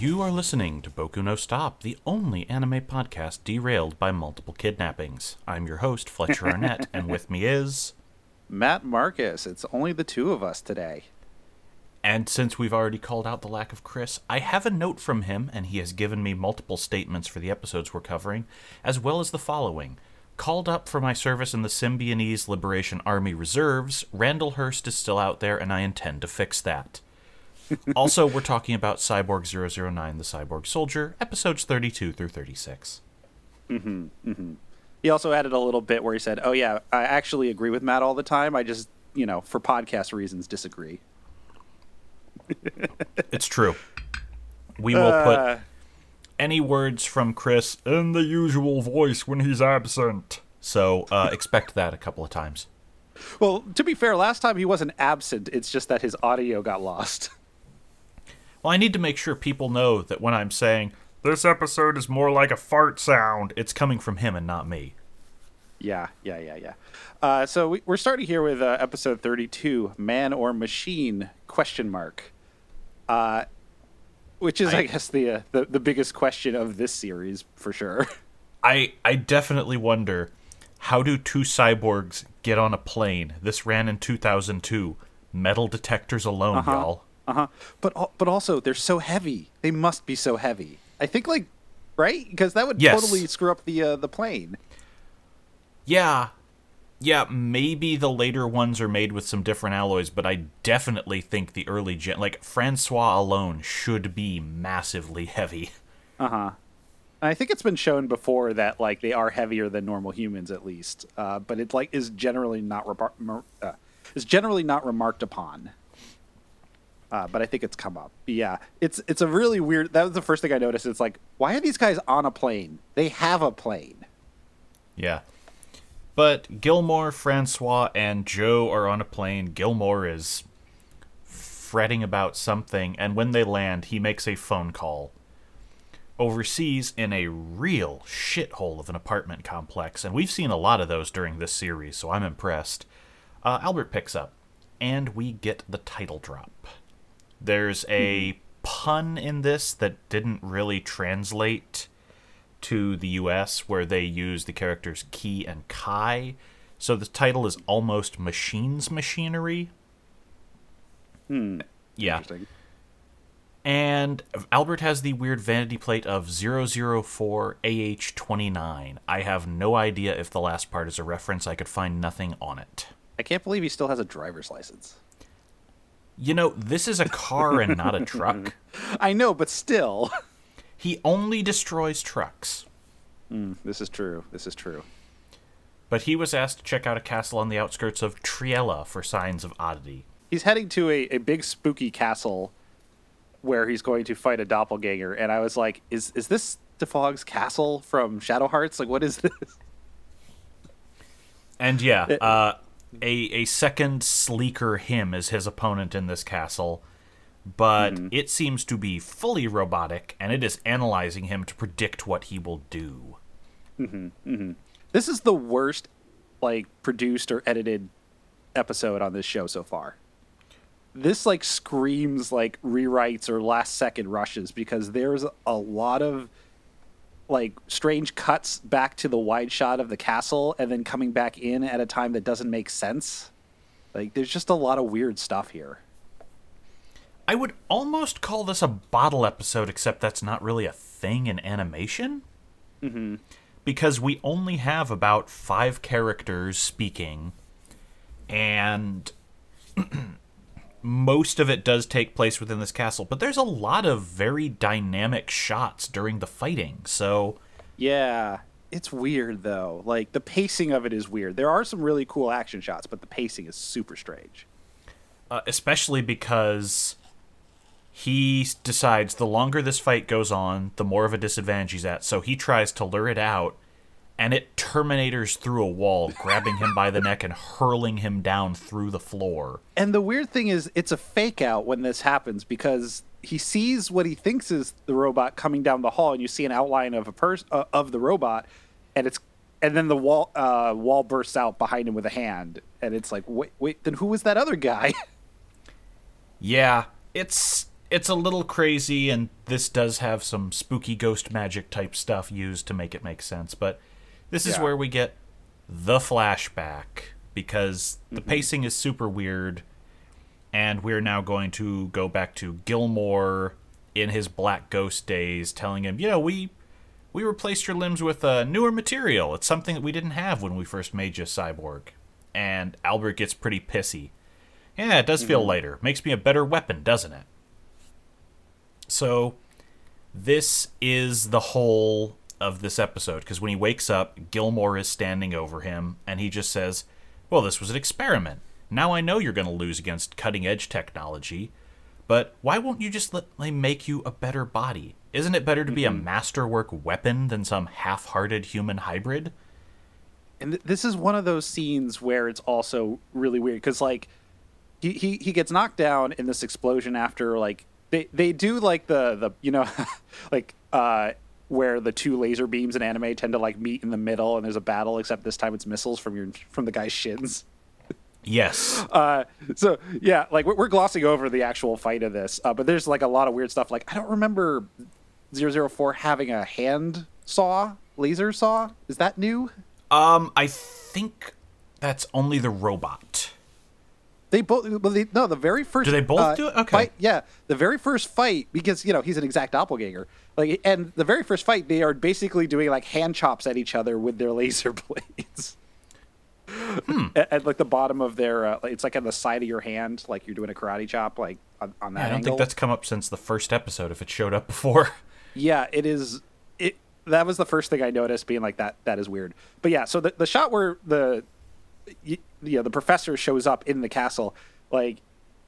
You are listening to Boku No Stop, the only anime podcast derailed by multiple kidnappings. I'm your host, Fletcher Arnett, and with me is... Matt Marcus. It's only the two of us today. And since we've already called out the lack of Chris, I have a note from him, and he has given me multiple statements for the episodes we're covering, as well as the following. Called up for my service in the Symbionese Liberation Army Reserves, Randall Hearst is still out there, and I intend to fix that. Also, we're talking about Cyborg 009, the Cyborg Soldier, episodes 32 through 36. Mm-hmm, mm-hmm. He also added a little bit where he said, oh yeah, I actually agree with Matt all the time. I just, for podcast reasons, disagree. It's true. We will put any words from Chris in the usual voice when he's absent. So expect that a couple of times. Well, to be fair, last time he wasn't absent. It's just that his audio got lost. Well, I need to make sure people know that when I'm saying, this episode is more like a fart sound, it's coming from him and not me. Yeah. So we're starting here with episode 32, Man or Machine, ? Which is, I guess, the biggest question of this series, for sure. I definitely wonder, how do two cyborgs get on a plane? This ran in 2002. Metal detectors alone, y'all. Uh-huh. But also, they're so heavy. They must be so heavy. I think, right? Because that would totally screw up the plane. Yeah, maybe the later ones are made with some different alloys, but I definitely think the early gen... Francois alone should be massively heavy. Uh-huh. I think it's been shown before that, they are heavier than normal humans, at least. But it, is generally not remarked upon. But I think it's come up. But yeah, it's a really weird... That was the first thing I noticed. It's why are these guys on a plane? They have a plane. Yeah. But Gilmore, Francois, and Joe are on a plane. Gilmore is fretting about something. And when they land, he makes a phone call. Overseas in a real shithole of an apartment complex. And we've seen a lot of those during this series, so I'm impressed. Albert picks up. And we get the title drop. There's a pun in this that didn't really translate to the U.S., where they use the characters Ki and Kai. So the title is almost Machines Machinery. Yeah. Interesting. And Albert has the weird vanity plate of 004AH29. I have no idea if the last part is a reference. I could find nothing on it. I can't believe he still has a driver's license. This is a car and not a truck. I know, but still. He only destroys trucks. This is true. But he was asked to check out a castle on the outskirts of Triella for signs of oddity. He's heading to a big spooky castle where he's going to fight a doppelganger. And I was like, is this DeFog's castle from Shadow Hearts? What is this? And yeah, A second sleeker him is his opponent in this castle, but it seems to be fully robotic, and it is analyzing him to predict what he will do. Mm-hmm, mm-hmm. This is the worst, produced or edited episode on this show so far. This, screams, rewrites or last-second rushes, because there's a lot of... strange cuts back to the wide shot of the castle and then coming back in at a time that doesn't make sense. There's just a lot of weird stuff here. I would almost call this a bottle episode, except that's not really a thing in animation. Mm-hmm. Because we only have about 5 characters speaking, and most of it does take place within this castle, but there's a lot of very dynamic shots during the fighting, so... Yeah, it's weird, though. The pacing of it is weird. There are some really cool action shots, but the pacing is super strange. Especially because he decides the longer this fight goes on, the more of a disadvantage he's at, so he tries to lure it out, and it Terminators through a wall, grabbing him by the neck and hurling him down through the floor. And the weird thing is, it's a fake out when this happens, because he sees what he thinks is the robot coming down the hall, and you see an outline of the robot, and then the wall bursts out behind him with a hand, and it's wait, then who was that other guy? Yeah, it's it's a little crazy, and this does have some spooky ghost magic type stuff used to make it make sense. But this is where we get the flashback, because the pacing is super weird, and we're now going to go back to Gilmore in his Black Ghost days, telling him, you know, we replaced your limbs with newer material. It's something that we didn't have when we first made you a cyborg. And Albert gets pretty pissy. Yeah, it does feel lighter. Makes me a better weapon, doesn't it? So this is the whole of this episode, because when he wakes up, Gilmore is standing over him, and he just says, well, this was an experiment. Now I know you're going to lose against cutting-edge technology, but why won't you just let me make you a better body? Isn't it better to be a masterwork weapon than some half-hearted human hybrid? And this is one of those scenes where it's also really weird, because, like, he gets knocked down in this explosion after, like, They do, like, the you know, like, where the two laser beams in anime tend to, like, meet in the middle and there's a battle, except this time it's missiles from the guy's shins. Yes. So, yeah, like, we're glossing over the actual fight of this, but there's, like, a lot of weird stuff. Like, I don't remember 004 having a hand saw, laser saw. Is that new? I think that's only the robot. They both, the very first. Do they both do it? Okay. Fight, yeah, the very first fight, because, you know, he's an exact doppelganger. Like, and the very first fight, they are basically doing, like, hand chops at each other with their laser blades. At like the bottom of their, it's like on the side of your hand, like you're doing a karate chop, like on that. Yeah, I don't think that's come up since the first episode. If it showed up before. Yeah, it is. It that was the first thing I noticed, being like that is weird. But yeah, so the shot where the. The professor shows up in the castle. Like,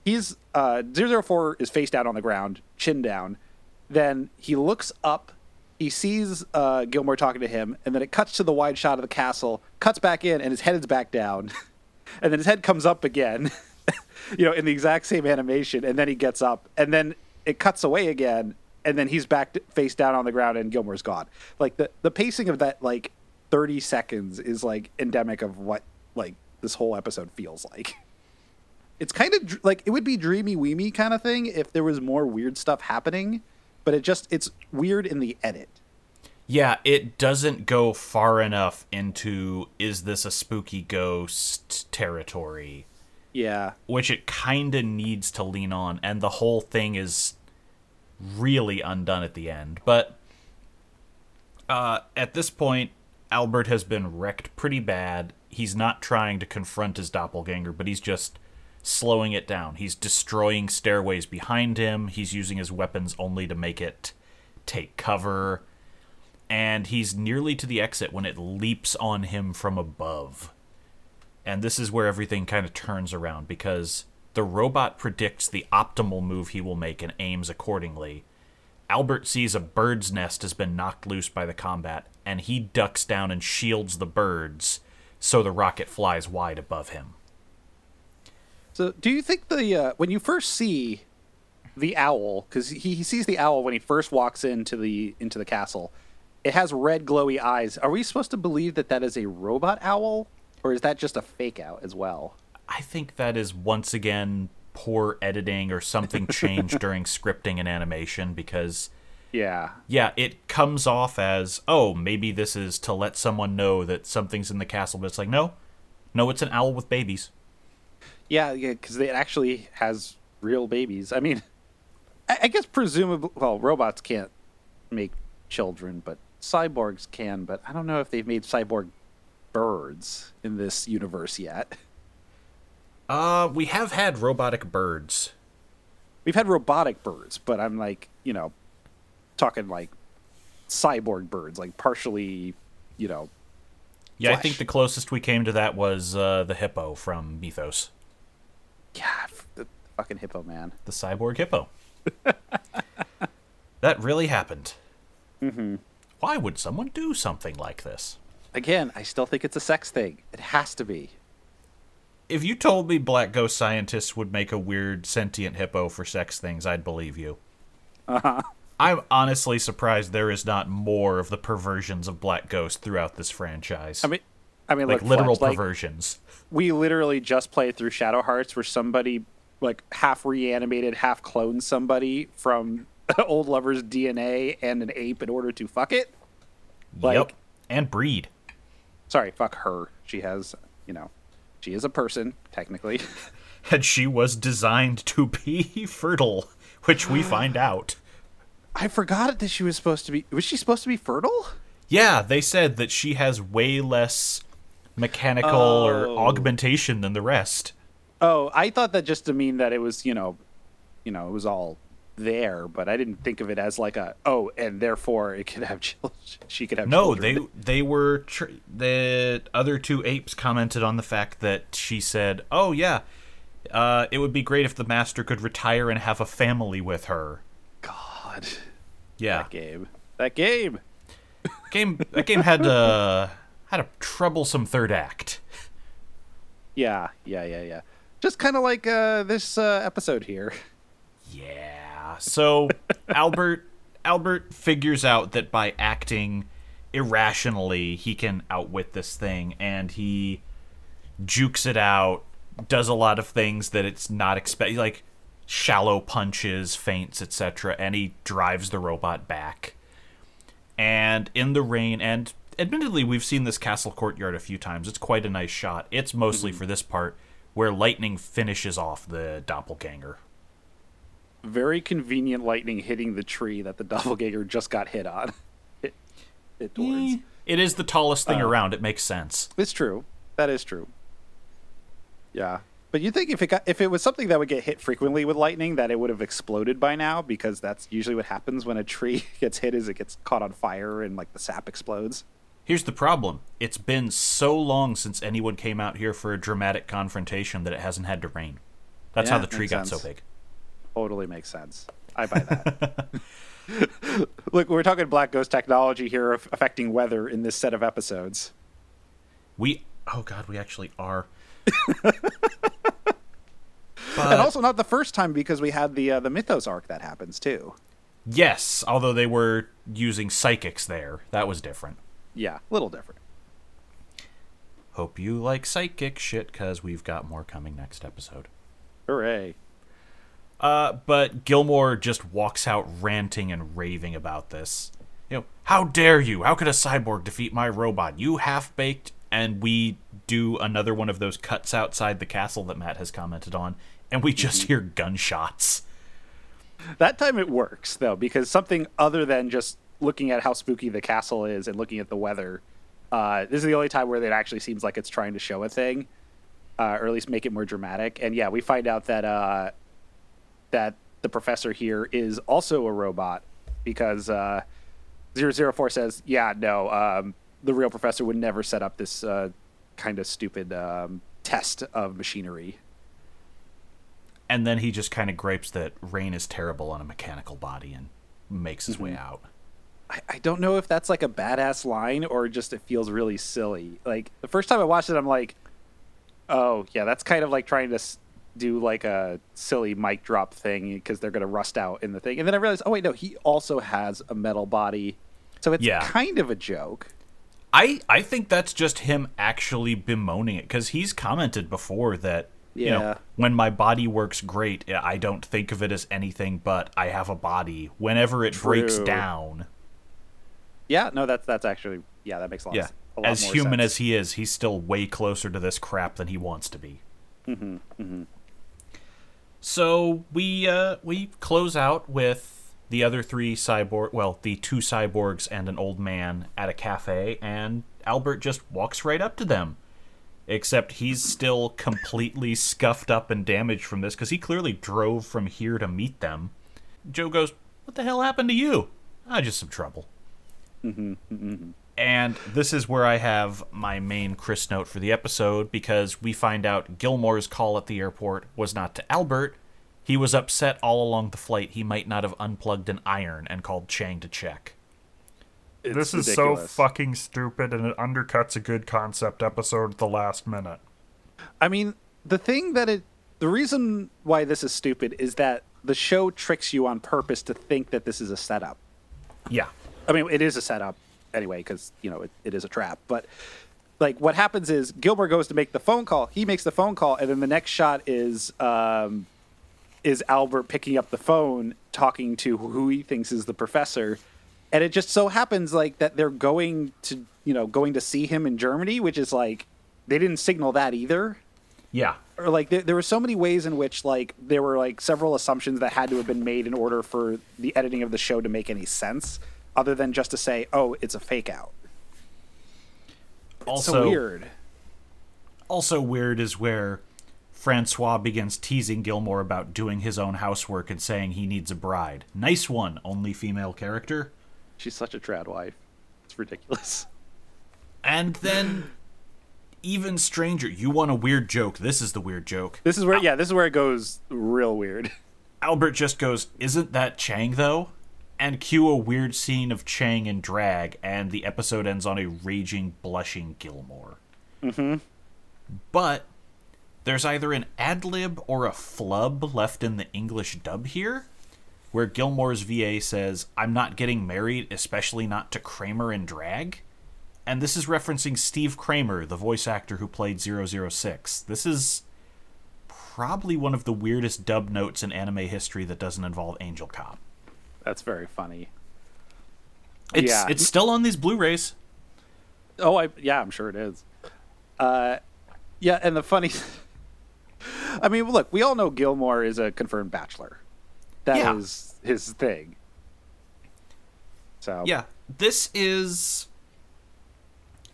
he's 004 is face down on the ground, chin down. Then he looks up, he sees Gilmore talking to him, and then it cuts to the wide shot of the castle, cuts back in, and his head is back down. And then his head comes up again, you know, in the exact same animation. And then he gets up, and then it cuts away again, and then he's back face down on the ground, and Gilmore's gone. Like, the pacing of that, like, 30 seconds is, like, endemic of what, like, this whole episode feels like. It's kind of like, it would be dreamy-weamy kind of thing if there was more weird stuff happening, but it's weird in the edit. Yeah, it doesn't go far enough into, is this a spooky ghost territory? Yeah. Which it kind of needs to lean on, and the whole thing is really undone at the end. But at this point, Albert has been wrecked pretty bad. He's not trying to confront his doppelganger, but he's just slowing it down. He's destroying stairways behind him. He's using his weapons only to make it take cover. And he's nearly to the exit when it leaps on him from above. And this is where everything kind of turns around, because the robot predicts the optimal move he will make and aims accordingly. Albert sees a bird's nest has been knocked loose by the combat, and he ducks down and shields the birds, so the rocket flies wide above him. So do you think the when you first see the owl, because he sees the owl when he first walks into the castle, it has red glowy eyes. Are we supposed to believe that is a robot owl, or is that just a fake out as well? I think that is, once again, poor editing or something changed during scripting and animation, because... Yeah, it comes off as, oh, maybe this is to let someone know that something's in the castle, but it's like, no, it's an owl with babies. Yeah, because it actually has real babies. I mean, I guess presumably, well, robots can't make children, but cyborgs can, but I don't know if they've made cyborg birds in this universe yet. We have had robotic birds. We've had robotic birds, but I'm like, you know... talking like cyborg birds, like partially, you know, flesh. I think the closest we came to that was the hippo from Mythos. Yeah, the fucking hippo, man. The cyborg hippo. That really happened. Why would someone do something like this? Again, I still think it's a sex thing. It has to be. If you told me Black Ghost scientists would make a weird sentient hippo for sex things, I'd believe you. I'm honestly surprised there is not more of the perversions of Black Ghost throughout this franchise. I mean, like, literal perversions. Like, we literally just played through Shadow Hearts, where somebody like half reanimated, half cloned somebody from old lover's DNA and an ape in order to fuck it. Like, yep. And breed. Sorry, fuck her. She has, you know, she is a person, technically. And she was designed to be fertile, which we find out. I forgot that she was supposed to be... Was she supposed to be fertile? Yeah, they said that she has way less mechanical or augmentation than the rest. Oh, I thought that just to mean that it was, you know, it was all there, but I didn't think of it as like a, oh, and therefore it could have children. She could have children. No, they were... the other two apes commented on the fact that she said, oh, yeah, it would be great if the master could retire and have a family with her. God. Yeah. That game had a troublesome third act. Yeah. Just kind of like this episode here. Yeah. So Albert figures out that by acting irrationally, he can outwit this thing, and he jukes it out, does a lot of things that it's not expected, like shallow punches, feints, etc., and he drives the robot back. And in the rain, and admittedly, we've seen this castle courtyard a few times. It's quite a nice shot. It's mostly for this part where lightning finishes off the doppelganger. Very convenient lightning hitting the tree that the doppelganger just got hit on. It towards. It is the tallest thing around. It makes sense. It's true. That is true. Yeah. But you'd think if it was something that would get hit frequently with lightning, that it would have exploded by now, because that's usually what happens when a tree gets hit, is it gets caught on fire and like the sap explodes. Here's the problem. It's been so long since anyone came out here for a dramatic confrontation that it hasn't had to rain. That's how the tree got so big. Totally makes sense. I buy that. Look, we're talking Black Ghost technology here affecting weather in this set of episodes. We actually are. But, and also not the first time, because we had the Mythos arc that happens too. Yes, although they were using psychics there. That was different. Yeah, a little different. Hope you like psychic shit, because we've got more coming next episode. Hooray. But Gilmore just walks out ranting and raving about this. You know, how dare you? How could a cyborg defeat my robot? You half-baked... And we do another one of those cuts outside the castle that Matt has commented on, and we just hear gunshots. That time it works, though, because something other than just looking at how spooky the castle is and looking at the weather, this is the only time where it actually seems like it's trying to show a thing, or at least make it more dramatic. And yeah, we find out that that the professor here is also a robot, because 004 says, yeah, no... the real professor would never set up this kind of stupid test of machinery. And then he just kind of gripes that rain is terrible on a mechanical body and makes his way out. I don't know if that's like a badass line or just it feels really silly. Like, the first time I watched it, I'm like, oh, yeah, that's kind of like trying to do like a silly mic drop thing because they're going to rust out in the thing. And then I realized, oh, wait, no, he also has a metal body. So it's kind of a joke. I think that's just him actually bemoaning it, because he's commented before that, you know, when my body works great, I don't think of it as anything but I have a body whenever it breaks down. Yeah, no, that's actually, that makes a lot more sense. As human as he is, he's still way closer to this crap than he wants to be. Mm-hmm, mm-hmm. So we close out with the other three the two cyborgs and an old man at a cafe, and Albert just walks right up to them. Except he's still completely scuffed up and damaged from this, because he clearly drove from here to meet them. Joe goes, what the hell happened to you? Just some trouble. Mm-hmm, mm-hmm. And this is where I have my main Chris note for the episode, because we find out Gilmore's call at the airport was not to Albert. He was upset all along the flight. He might not have unplugged an iron and called Chang to check. This is so fucking stupid, and it undercuts a good concept episode at the last minute. I mean, the reason why this is stupid is that the show tricks you on purpose to think that this is a setup. Yeah. I mean, it is a setup anyway, because, you know, it is a trap, but... Like, what happens is Gilmore goes to make the phone call, he makes the phone call, and then the next shot is is Albert picking up the phone, talking to who he thinks is the professor. And it just so happens, like, that they're going to, you know, going to see him in Germany, which is, like, they didn't signal that either. Yeah. Or, like, there were so many ways in which, like, there were, like, several assumptions that had to have been made in order for the editing of the show to make any sense, other than just to say, oh, it's a fake out. Also, it's so weird. Also weird is where Francois begins teasing Gilmore about doing his own housework and saying he needs a bride. Nice one, only female character. She's such a trad wife. It's ridiculous. And then, even stranger, you want a weird joke. This is the weird joke. This is where, yeah, this is where it goes real weird. Albert just goes, isn't that Chang, though? And cue a weird scene of Chang in drag, and the episode ends on a raging, blushing Gilmore. Mm-hmm. But there's either an ad-lib or a flub left in the English dub here, where Gilmore's VA says, I'm not getting married, especially not to Kramer in drag. And this is referencing Steve Kramer, the voice actor who played 006. This is probably one of the weirdest dub notes in anime history that doesn't involve Angel Cop. That's very funny. It's still on these Blu-rays. Oh, I'm sure it is. Yeah, and the funny... I mean, look, we all know Gilmore is a confirmed bachelor. That is his thing. So yeah, this is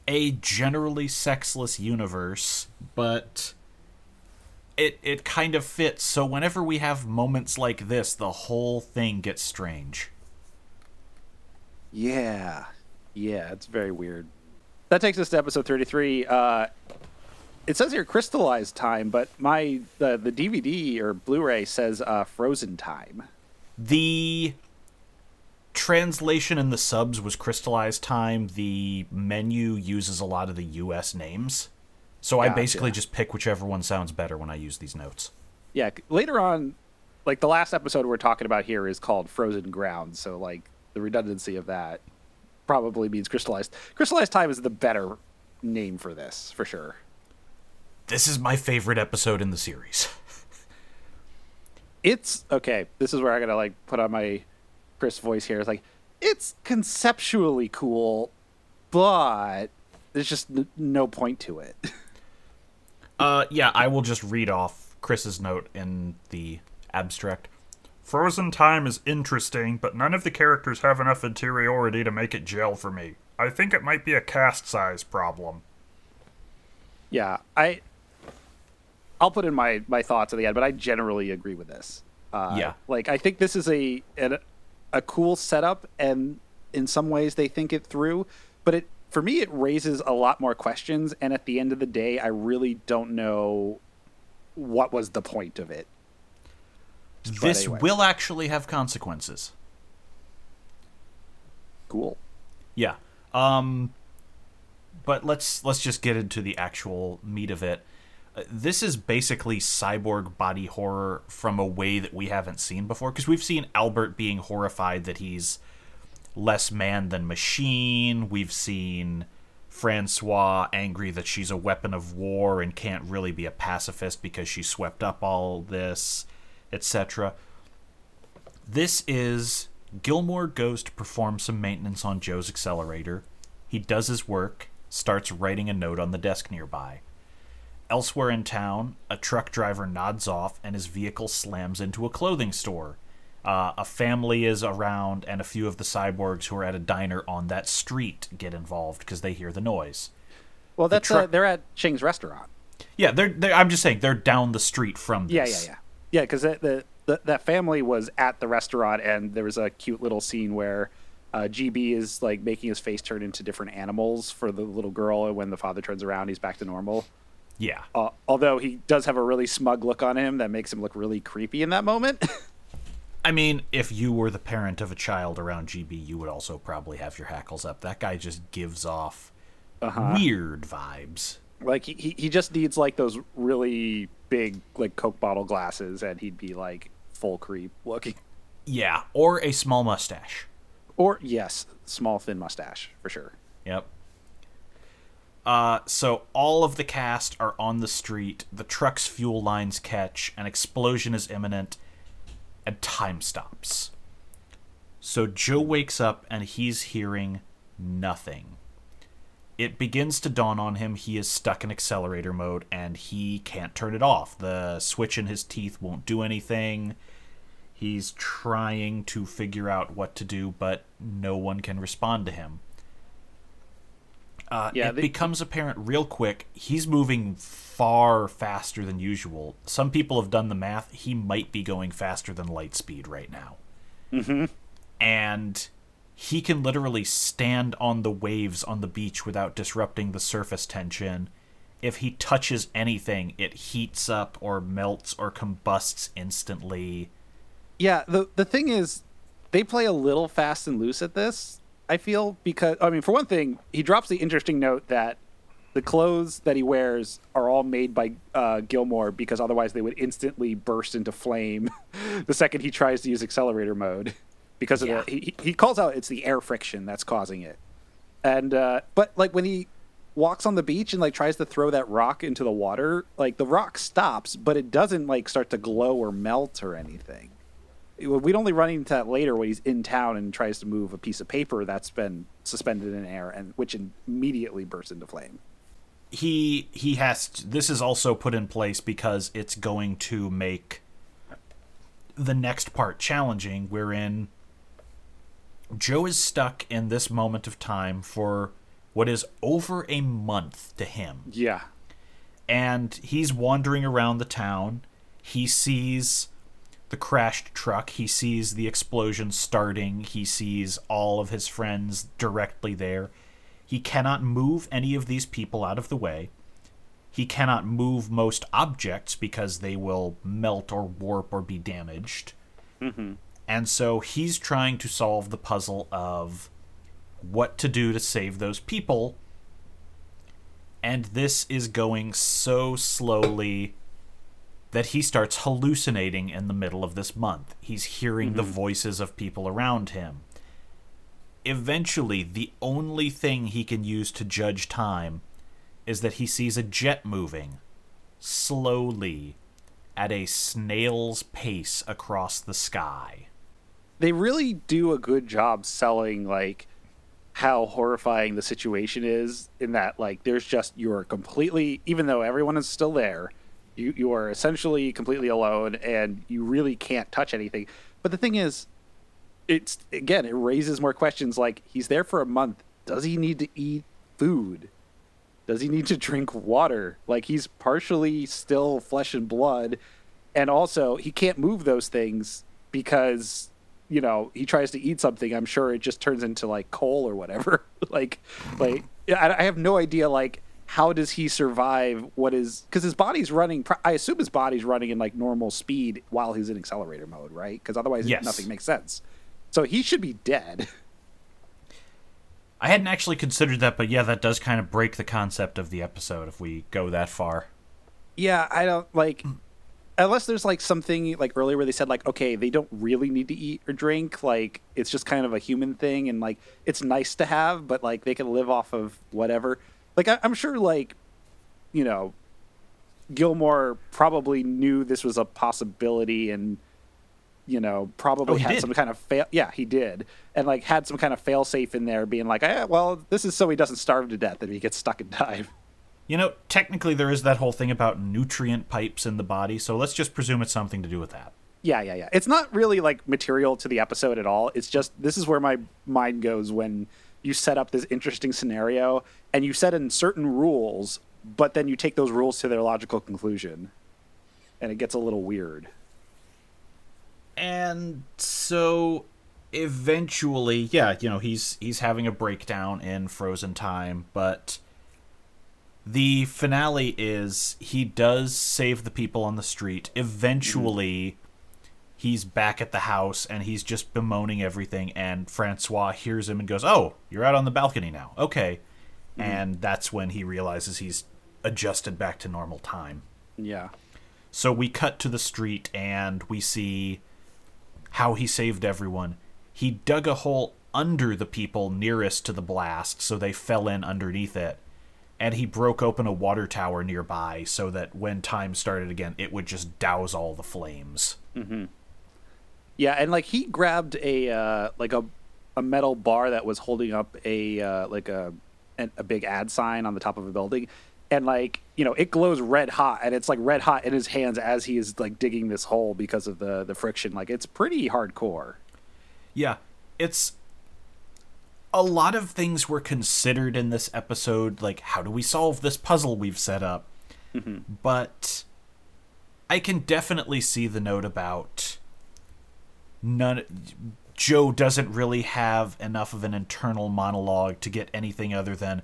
a generally sexless universe, but it kind of fits. So whenever we have moments like this, the whole thing gets strange. Yeah. Yeah, it's very weird. That takes us to episode 33. It says here crystallized time, but the DVD or Blu-ray says frozen time. The translation in the subs was crystallized time. The menu uses a lot of the U.S. names. So I basically just pick whichever one sounds better when I use these notes. Yeah, later on, like the last episode we're talking about here is called Frozen Ground. So like the redundancy of that probably means crystallized. Crystallized time is the better name for this, for sure. This is my favorite episode in the series. It's okay. This is where I gotta like put on my Chris voice here. It's like, it's conceptually cool, but there's just no point to it. I will just read off Chris's note in the abstract. Frozen time is interesting, but none of the characters have enough interiority to make it gel for me. I think it might be a cast size problem. Yeah, I'll put in my thoughts at the end, but I generally agree with this. Like, I think this is a cool setup, and in some ways they think it through. But for me, it raises a lot more questions, and at the end of the day, I really don't know what was the point of it. This will actually have consequences. Cool. Yeah. But let's just get into the actual meat of it. This is basically cyborg body horror from a way that we haven't seen before, because we've seen Albert being horrified that he's less man than machine. We've seen Francois angry that she's a weapon of war and can't really be a pacifist because she swept up all this, etc. This is Gilmore goes to perform some maintenance on Joe's accelerator. He does his work, starts writing a note on the desk nearby. Elsewhere in town, a truck driver nods off and his vehicle slams into a clothing store. A family is around, and a few of the cyborgs who are at a diner on that street get involved because they hear the noise. Well, they're at Chang's restaurant. Yeah, I'm just saying they're down the street from this. Yeah, because that family was at the restaurant, and there was a cute little scene where GB is like making his face turn into different animals for the little girl, and when the father turns around, he's back to normal. Yeah. Although he does have a really smug look on him that makes him look really creepy in that moment. I mean, if you were the parent of a child around GB, you would also probably have your hackles up. That guy just gives off weird vibes. Like, he just needs, like, those really big, like, Coke bottle glasses, and he'd be, like, full creep looking. Yeah, or a small mustache. Or, yes, small, thin mustache, for sure. Yep. So all of the cast are on the street, the truck's fuel lines catch, an explosion is imminent, and time stops. So Joe wakes up and he's hearing nothing. It begins to dawn on him he is stuck in accelerator mode and he can't turn it off. The switch in his teeth won't do anything. He's trying to figure out what to do, but no one can respond to him. It becomes apparent real quick he's moving far faster than usual. Some people have done the math. He might be going faster than light speed right now. Mm-hmm. And he can literally stand on the waves on the beach without disrupting the surface tension. If he touches anything, it heats up or melts or combusts instantly. Yeah, the thing is, they play a little fast and loose at this, I feel, because, I mean, for one thing, he drops the interesting note that the clothes that he wears are all made by Gilmore, because otherwise they would instantly burst into flame the second he tries to use accelerator mode, because of the, he calls out it's the air friction that's causing it. And but like when he walks on the beach and like tries to throw that rock into the water, like the rock stops, but it doesn't like start to glow or melt or anything. We'd only run into that later when he's in town and tries to move a piece of paper that's been suspended in air, and which immediately bursts into flame. He has to, this is also put in place because it's going to make the next part challenging, wherein Joe is stuck in this moment of time for what is over a month to him. Yeah. And he's wandering around the town. He sees the crashed truck. He sees the explosion starting. He sees all of his friends directly there. He cannot move any of these people out of the way. He cannot move most objects because they will melt or warp or be damaged. Mm-hmm. And so he's trying to solve the puzzle of what to do to save those people. And this is going so slowly that he starts hallucinating in the middle of this month. He's hearing the voices of people around him. Eventually, the only thing he can use to judge time is that he sees a jet moving slowly at a snail's pace across the sky. They really do a good job selling, like, how horrifying the situation is, in that, like, there's just, you're completely, even though everyone is still there, You are essentially completely alone, and you really can't touch anything. But the thing is, it's, again, it raises more questions. Like, he's there for a month. Does he need to eat food? Does he need to drink water? Like, he's partially still flesh and blood. And also, he can't move those things because, you know, he tries to eat something, I'm sure it just turns into, like, coal or whatever. like I have no idea, like, how does he survive what is... Because his body's running... I assume his body's running in, like, normal speed while he's in accelerator mode, right? Because otherwise nothing makes sense. So he should be dead. I hadn't actually considered that, but yeah, that does kind of break the concept of the episode if we go that far. Yeah, I don't... Like, unless there's, like, something, like, earlier where they said, like, okay, they don't really need to eat or drink. Like, it's just kind of a human thing, and, like, it's nice to have, but, like, they can live off of whatever... Like, I'm sure, like, you know, Gilmore probably knew this was a possibility and, you know, probably some kind of fail. Yeah, he did. And, like, had some kind of fail safe in there being like, well, this is so he doesn't starve to death and he gets stuck in time. You know, technically there is that whole thing about nutrient pipes in the body. So let's just presume it's something to do with that. Yeah. It's not really, like, material to the episode at all. It's just this is where my mind goes when you set up this interesting scenario and you set in certain rules, but then you take those rules to their logical conclusion and it gets a little weird. And so eventually, yeah, you know, he's having a breakdown in frozen time, but the finale is he does save the people on the street. Eventually, he's back at the house, and he's just bemoaning everything, and Francois hears him and goes, oh, you're out on the balcony now. Okay. Mm-hmm. And that's when he realizes he's adjusted back to normal time. Yeah. So we cut to the street, and we see how he saved everyone. He dug a hole under the people nearest to the blast, so they fell in underneath it. And he broke open a water tower nearby so that when time started again, it would just douse all the flames. Mm-hmm. Yeah, and like he grabbed a metal bar that was holding up a big ad sign on the top of a building, and like, you know, it glows red hot, and it's like red hot in his hands as he is like digging this hole because of the friction. Like, it's pretty hardcore. Yeah, it's a lot of things were considered in this episode, like how do we solve this puzzle we've set up? Mm-hmm. But I can definitely see the note about Joe doesn't really have enough of an internal monologue to get anything other than,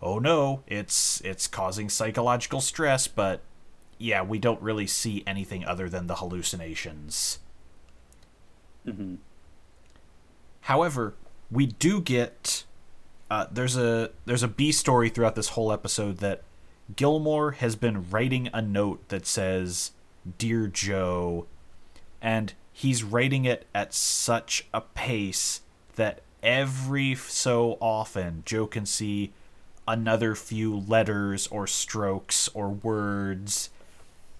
oh no, it's causing psychological stress, but yeah, we don't really see anything other than the hallucinations. Mm-hmm. However, we do get there's a B story throughout this whole episode that Gilmore has been writing a note that says, "Dear Joe," and he's writing it at such a pace that every so often Joe can see another few letters or strokes or words,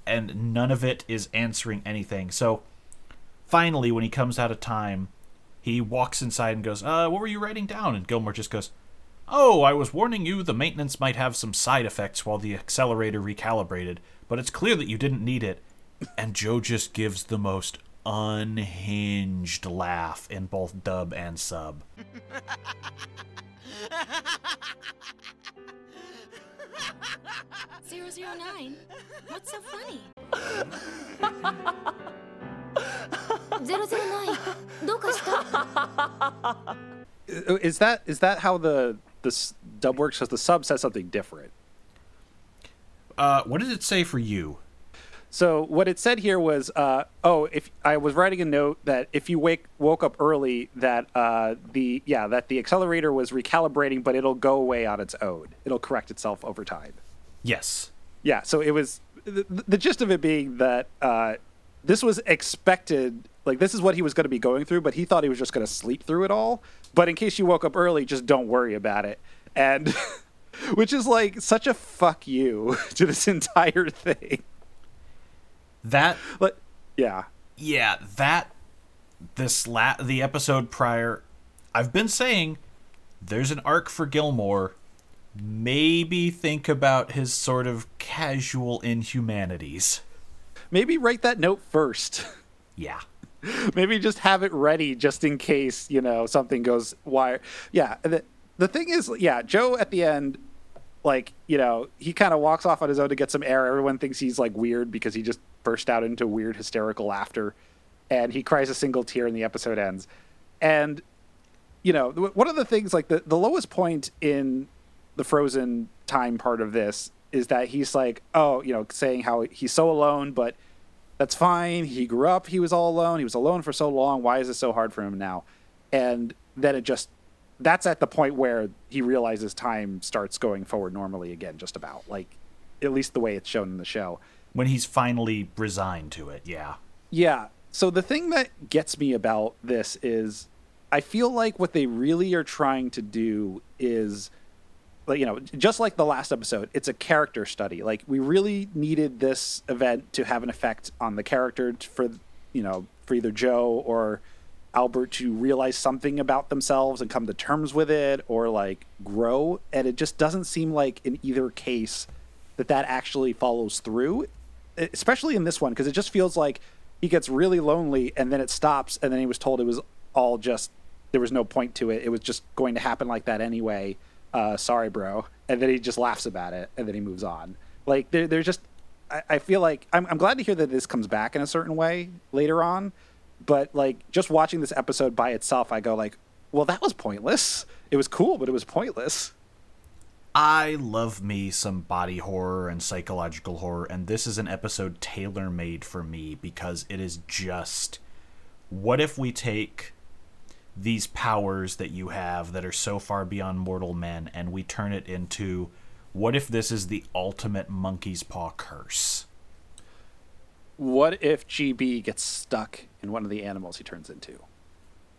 and none of it is answering anything. So finally, when he comes out of time, he walks inside and goes, what were you writing down?" And Gilmore just goes, "Oh, I was warning you the maintenance might have some side effects while the accelerator recalibrated, but it's clear that you didn't need it." And Joe just gives the most unhinged laugh in both dub and sub. "009? What's so funny?" "009, dokashita?" Is that how the dub works? Because the sub says something different. What did it say for you? So what it said here was, if I was writing a note that if you woke up early, that that the accelerator was recalibrating, but it'll go away on its own. It'll correct itself over time. Yes. Yeah. So it was the gist of it being that this was expected. Like, this is what he was going to be going through, but he thought he was just going to sleep through it all. But in case you woke up early, just don't worry about it. And which is like such a fuck you to this entire thing. That, but yeah, that the episode prior, I've been saying there's an arc for Gilmore. Maybe think about his sort of casual inhumanities. Maybe write that note first. Yeah. Maybe just have it ready just in case, you know, something goes wire. Yeah. The thing is, yeah, Joe at the end, like, you know, he kind of walks off on his own to get some air. Everyone thinks he's like weird because he just burst out into weird hysterical laughter, and he cries a single tear and the episode ends. And, you know, one of the things, like the lowest point in the frozen time part of this is that he's like, oh, you know, saying how he's so alone, but that's fine. He grew up. He was all alone. He was alone for so long. Why is it so hard for him now? And then that's at the point where he realizes time starts going forward normally again, just about, like, at least the way it's shown in the show. When he's finally resigned to it. Yeah. Yeah. So the thing that gets me about this is I feel like what they really are trying to do is, you know, just like the last episode, it's a character study. Like, we really needed this event to have an effect on the character for, you know, for either Joe or Albert to realize something about themselves and come to terms with it, or like grow. And it just doesn't seem like in either case that actually follows through, especially in this one, because it just feels like he gets really lonely and then it stops, and then he was told it was all just, there was no point to it. It was just going to happen like that anyway. Sorry, bro. And then he just laughs about it, and then he moves on. Like, they're just, I feel like I'm glad to hear that this comes back in a certain way later on, but like, just watching this episode by itself, I go like, well, that was pointless. It was cool, but it was pointless. I love me some body horror and psychological horror, and this is an episode tailor-made for me because it is just, what if we take these powers that you have that are so far beyond mortal men, and we turn it into, what if this is the ultimate monkey's paw curse? What if GB gets stuck in one of the animals he turns into?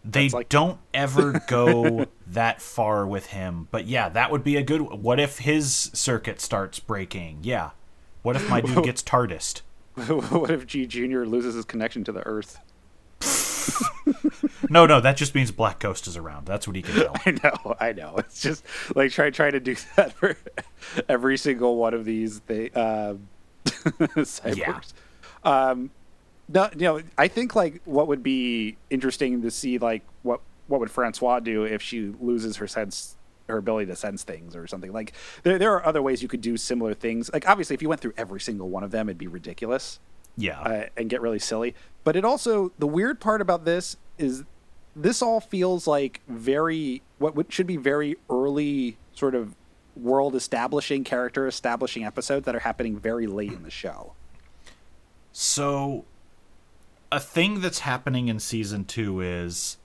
They don't ever go that far with him, but yeah, that would be a good one. What if his circuit starts breaking? Yeah. What if my dude gets TARDISed? What if G Jr. loses his connection to the Earth? No, that just means Black Ghost is around. That's what he can tell. I know. It's just like try to do that for every single one of these cyborgs. Yeah. No, you know, I think like what would be interesting to see, like what would Francois do if she loses her ability to sense things or something. Like there are other ways you could do similar things. Like obviously, if you went through every single one of them, it'd be ridiculous. Yeah, and get really silly. But it also, the weird part about this is this all feels like very early sort of world establishing, character establishing episodes that are happening very late in the show. So a thing that's happening in season 2 is,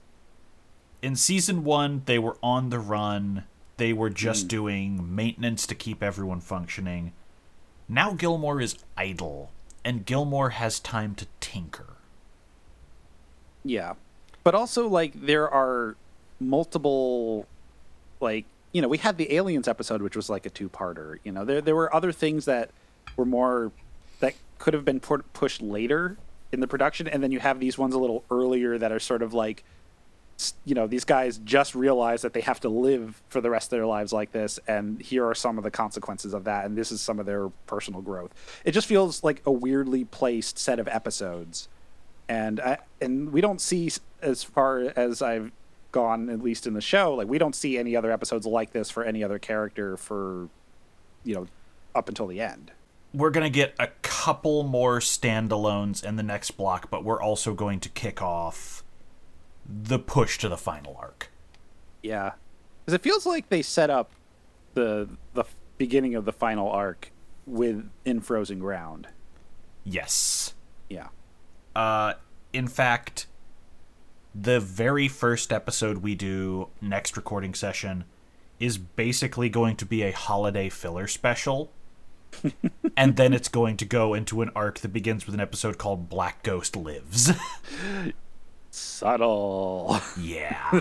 in season 1 they were on the run. They were just doing maintenance to keep everyone functioning. Now Gilmore is idle, and Gilmore has time to tinker. Yeah. But also, like, there are multiple, like, you know, we had the Aliens episode, which was like a two-parter. You know, there were other things that were more, that could have been pushed later in the production. And then you have these ones a little earlier that are sort of like, you know, these guys just realize that they have to live for the rest of their lives like this, and here are some of the consequences of that, and this is some of their personal growth. It just feels like a weirdly placed set of episodes. And we don't see, as far as I've gone, at least in the show, like we don't see any other episodes like this for any other character for, you know, up until the end. We're going to get a couple more standalones in the next block, but we're also going to kick off the push to the final arc. Yeah. Because it feels like they set up the beginning of the final arc in Frozen Ground. Yes. Yeah. In fact, the very first episode we do next recording session is basically going to be a holiday filler special. And then it's going to go into an arc that begins with an episode called Black Ghost Lives. Subtle. Yeah.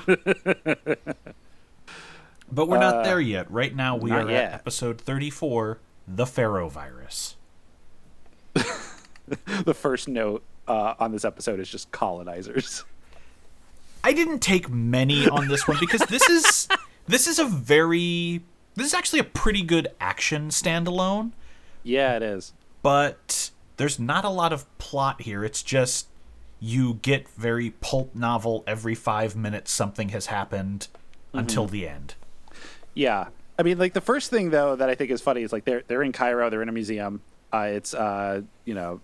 But we're not there yet. Right now we are at episode 34, The Pharaoh Virus. The first note on this episode is just colonizers. I didn't take many on this one because this is actually a pretty good action standalone. Yeah, it is. But there's not a lot of plot here. It's just, you get very pulp novel, every 5 minutes something has happened until the end. Yeah. I mean, like, the first thing, though, that I think is funny is, like, they're in Cairo, they're in a museum. It's, you know,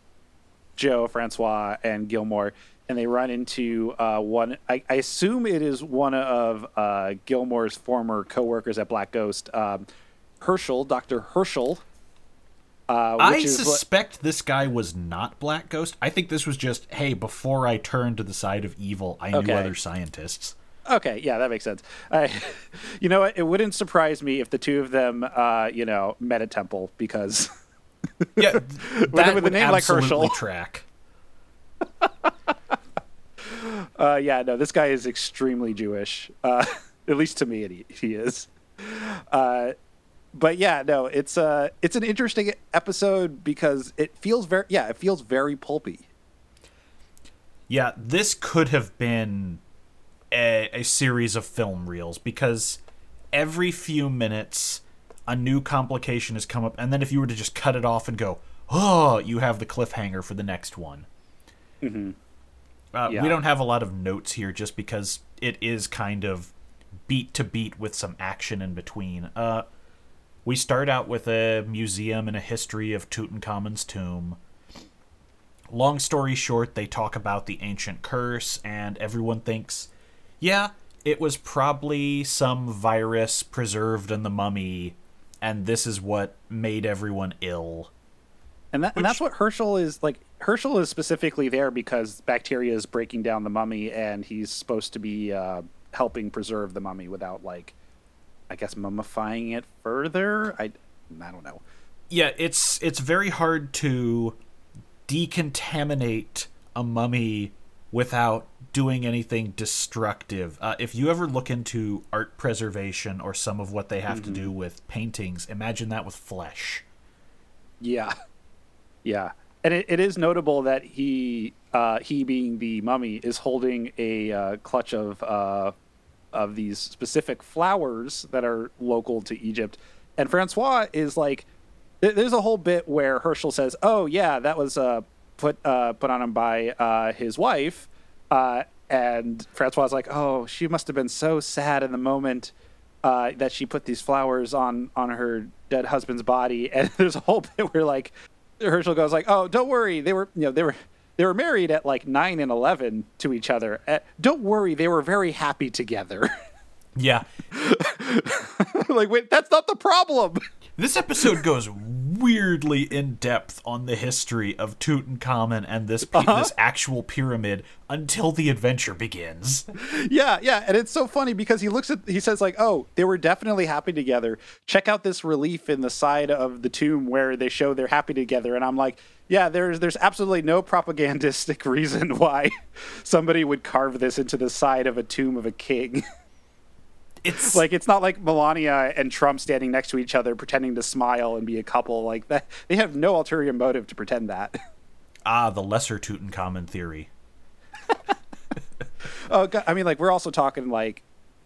Joe, Francois, and Gilmore, and they run into one, I assume it is one of Gilmore's former co-workers at Black Ghost, Herschel, Dr. Herschel. I suspect this guy was not Black Ghost. I think this was just, hey, before I turned to the side of evil, I knew other scientists. Okay, yeah, that makes sense. You know what? It wouldn't surprise me if the two of them, you know, met at Temple, because yeah, that with a name like Herschel track. Yeah, no, this guy is extremely Jewish. At least to me, he is. But yeah, no, it's an interesting episode because it feels very pulpy. Yeah, this could have been a series of film reels, because every few minutes a new complication has come up, and then if you were to just cut it off and go, oh, you have the cliffhanger for the next one. Mm-hmm. Yeah. We don't have a lot of notes here just because it is kind of beat to beat with some action in between. We start out with a museum and a history of Tutankhamun's tomb. Long story short, they talk about the ancient curse, and everyone thinks, yeah, it was probably some virus preserved in the mummy, and this is what made everyone ill. And that's what Herschel is, like, Herschel is specifically there because bacteria is breaking down the mummy, and he's supposed to be helping preserve the mummy without, like, I guess mummifying it further. I don't know. Yeah, it's very hard to decontaminate a mummy without doing anything destructive. If you ever look into art preservation or some of what they have to do with paintings, imagine that with flesh. Yeah. And it is notable that he being the mummy, is holding a clutch of these specific flowers that are local to Egypt. And Francois is like, there's a whole bit where Herschel says, "Oh yeah, that was put on him by his wife," and Francois is like, "Oh, she must have been so sad in the moment that she put these flowers on her dead husband's body." And there's a whole bit where like Herschel goes like, "Oh, don't worry, they were married at like 9 and 11 to each other. Don't worry, they were very happy together." Yeah. Like, wait, that's not the problem. This episode goes weirdly in depth on the history of Tutankhamun and this actual pyramid until the adventure begins. Yeah, and it's so funny because he says like, "Oh, they were definitely happy together. Check out this relief in the side of the tomb where they show they're happy together." And I'm like, yeah, there's absolutely no propagandistic reason why somebody would carve this into the side of a tomb of a king. It's like, it's not like Melania and Trump standing next to each other pretending to smile and be a couple like that. They have no ulterior motive to pretend that. Ah, the lesser Tutankhamun theory. Oh, God. I mean, like, we're also talking like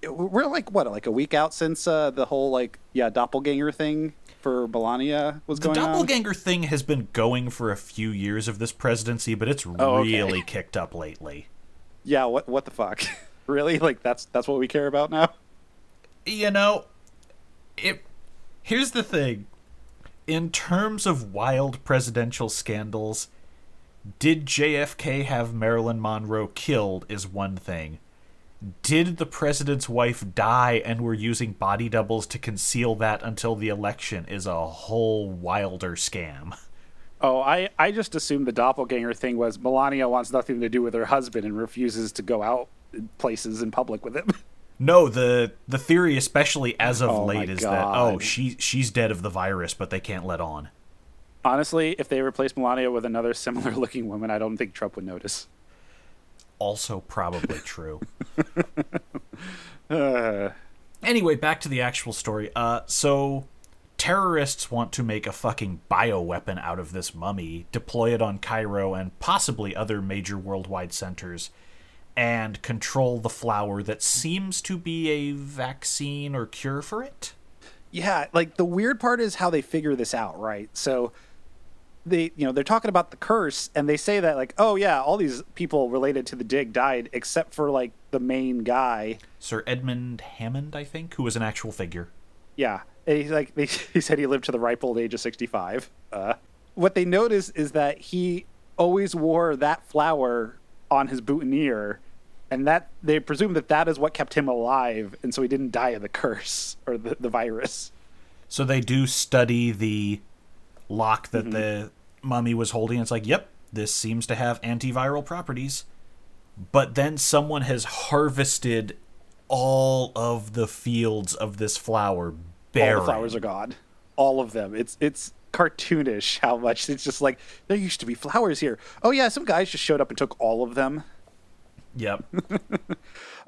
we're a week out since the whole doppelganger thing for Melania was going on. The doppelganger thing has been going for a few years of this presidency, but it's really kicked up lately. Yeah, what the fuck? Really? Like that's what we care about now? You know, here's the thing. In terms of wild presidential scandals, did JFK have Marilyn Monroe killed is one thing. Did the president's wife die and were using body doubles to conceal that until the election is a whole wilder scam. Oh, I just assumed the doppelganger thing was Melania wants nothing to do with her husband and refuses to go out places in public with him. No, the theory, especially as of late, is that, she's dead of the virus, but they can't let on. Honestly, if they replace Melania with another similar-looking woman, I don't think Trump would notice. Also probably true. Anyway, back to the actual story. So terrorists want to make a fucking bioweapon out of this mummy, deploy it on Cairo and possibly other major worldwide centers, and control the flower that seems to be a vaccine or cure for it. Yeah, like the weird part is how they figure this out, right? So they're talking about the curse and they say that like, oh yeah, all these people related to the dig died except for like the main guy, Sir Edmund Hammond, I think, who was an actual figure. Yeah, and he's like, he said he lived to the ripe old age of 65. What they notice is that he always wore that flower on his boutonniere. And that they presume that is what kept him alive, and so he didn't die of the curse or the virus. So they do study the lock that the mummy was holding. It's like, yep, this seems to have antiviral properties. But then someone has harvested all of the fields of this flower. Barren. All the flowers are gone. All of them. It's cartoonish how much. It's just like, there used to be flowers here. Oh yeah, some guys just showed up and took all of them. Yep.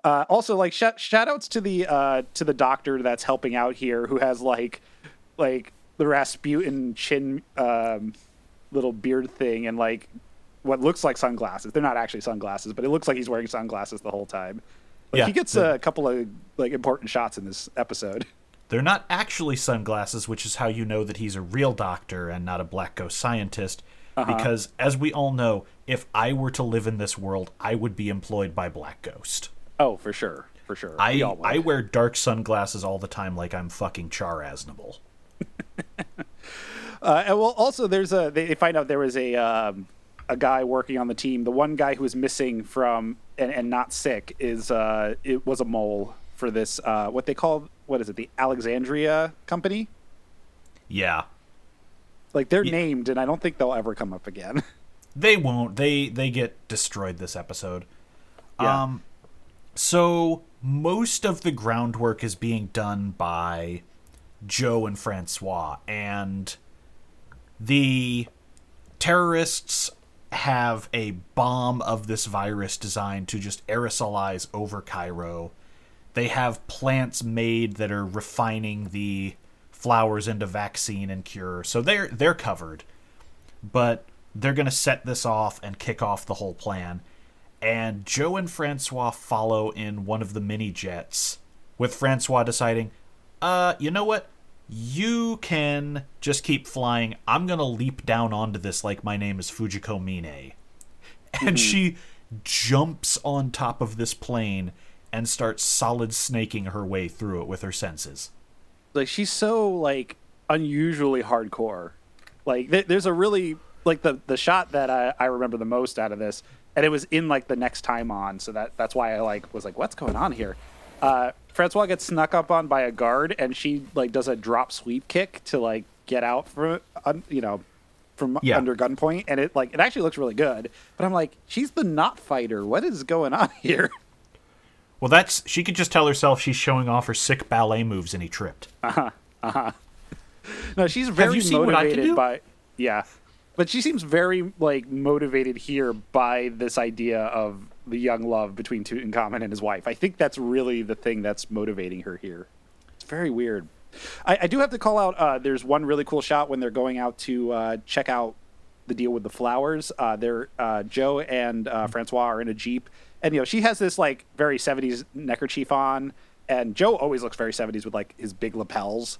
Also, like, shout outs to the doctor that's helping out here, who has like the Rasputin chin, little beard thing, and like what looks like sunglasses. They're not actually sunglasses, but it looks like he's wearing sunglasses the whole time. Like, yeah, he gets a couple of like important shots in this episode. They're not actually sunglasses, which is how you know that he's a real doctor and not a Black Ghost scientist. Because, as we all know, if I were to live in this world, I would be employed by Black Ghost. Oh, for sure. For sure. I wear dark sunglasses all the time like I'm fucking Char Aznable. And well, also, they find out there was a guy working on the team. The one guy who was missing from and not sick was a mole for this, the Alexandria Company? Yeah. Like, they're named, and I don't think they'll ever come up again. They won't. They get destroyed this episode. Yeah. So most of the groundwork is being done by Joe and Francois, and the terrorists have a bomb of this virus designed to just aerosolize over Cairo. They have plants made that are refining the flowers into vaccine and cure, so they're covered. But they're going to set this off and kick off the whole plan. And Joe and Francois follow in one of the mini-jets, with Francois deciding, you know what? You can just keep flying. I'm going to leap down onto this like my name is Fujiko Mine. And she jumps on top of this plane and starts solid snaking her way through it with her senses. Like, she's so, like, unusually hardcore. Like, there's a really, like, the shot that I remember the most out of this, and it was in, like, the next time on, so that's why I, like, was like, what's going on here? Francois gets snuck up on by a guard, and she, like, does a drop sweep kick to, like, get out from, under gunpoint, and it, like, it actually looks really good, but I'm like, she's the not fighter. What is going on here? Well, she could just tell herself she's showing off her sick ballet moves and he tripped. No, she's very motivated by... Yeah. But she seems very, like, motivated here by this idea of the young love between Tutankhamun and his wife. I think that's really the thing that's motivating her here. It's very weird. I do have to call out, there's one really cool shot when they're going out to check out the deal with the flowers. Joe and Francois are in a Jeep. And, you know, she has this, like, very 70s neckerchief on, and Joe always looks very 70s with, like, his big lapels.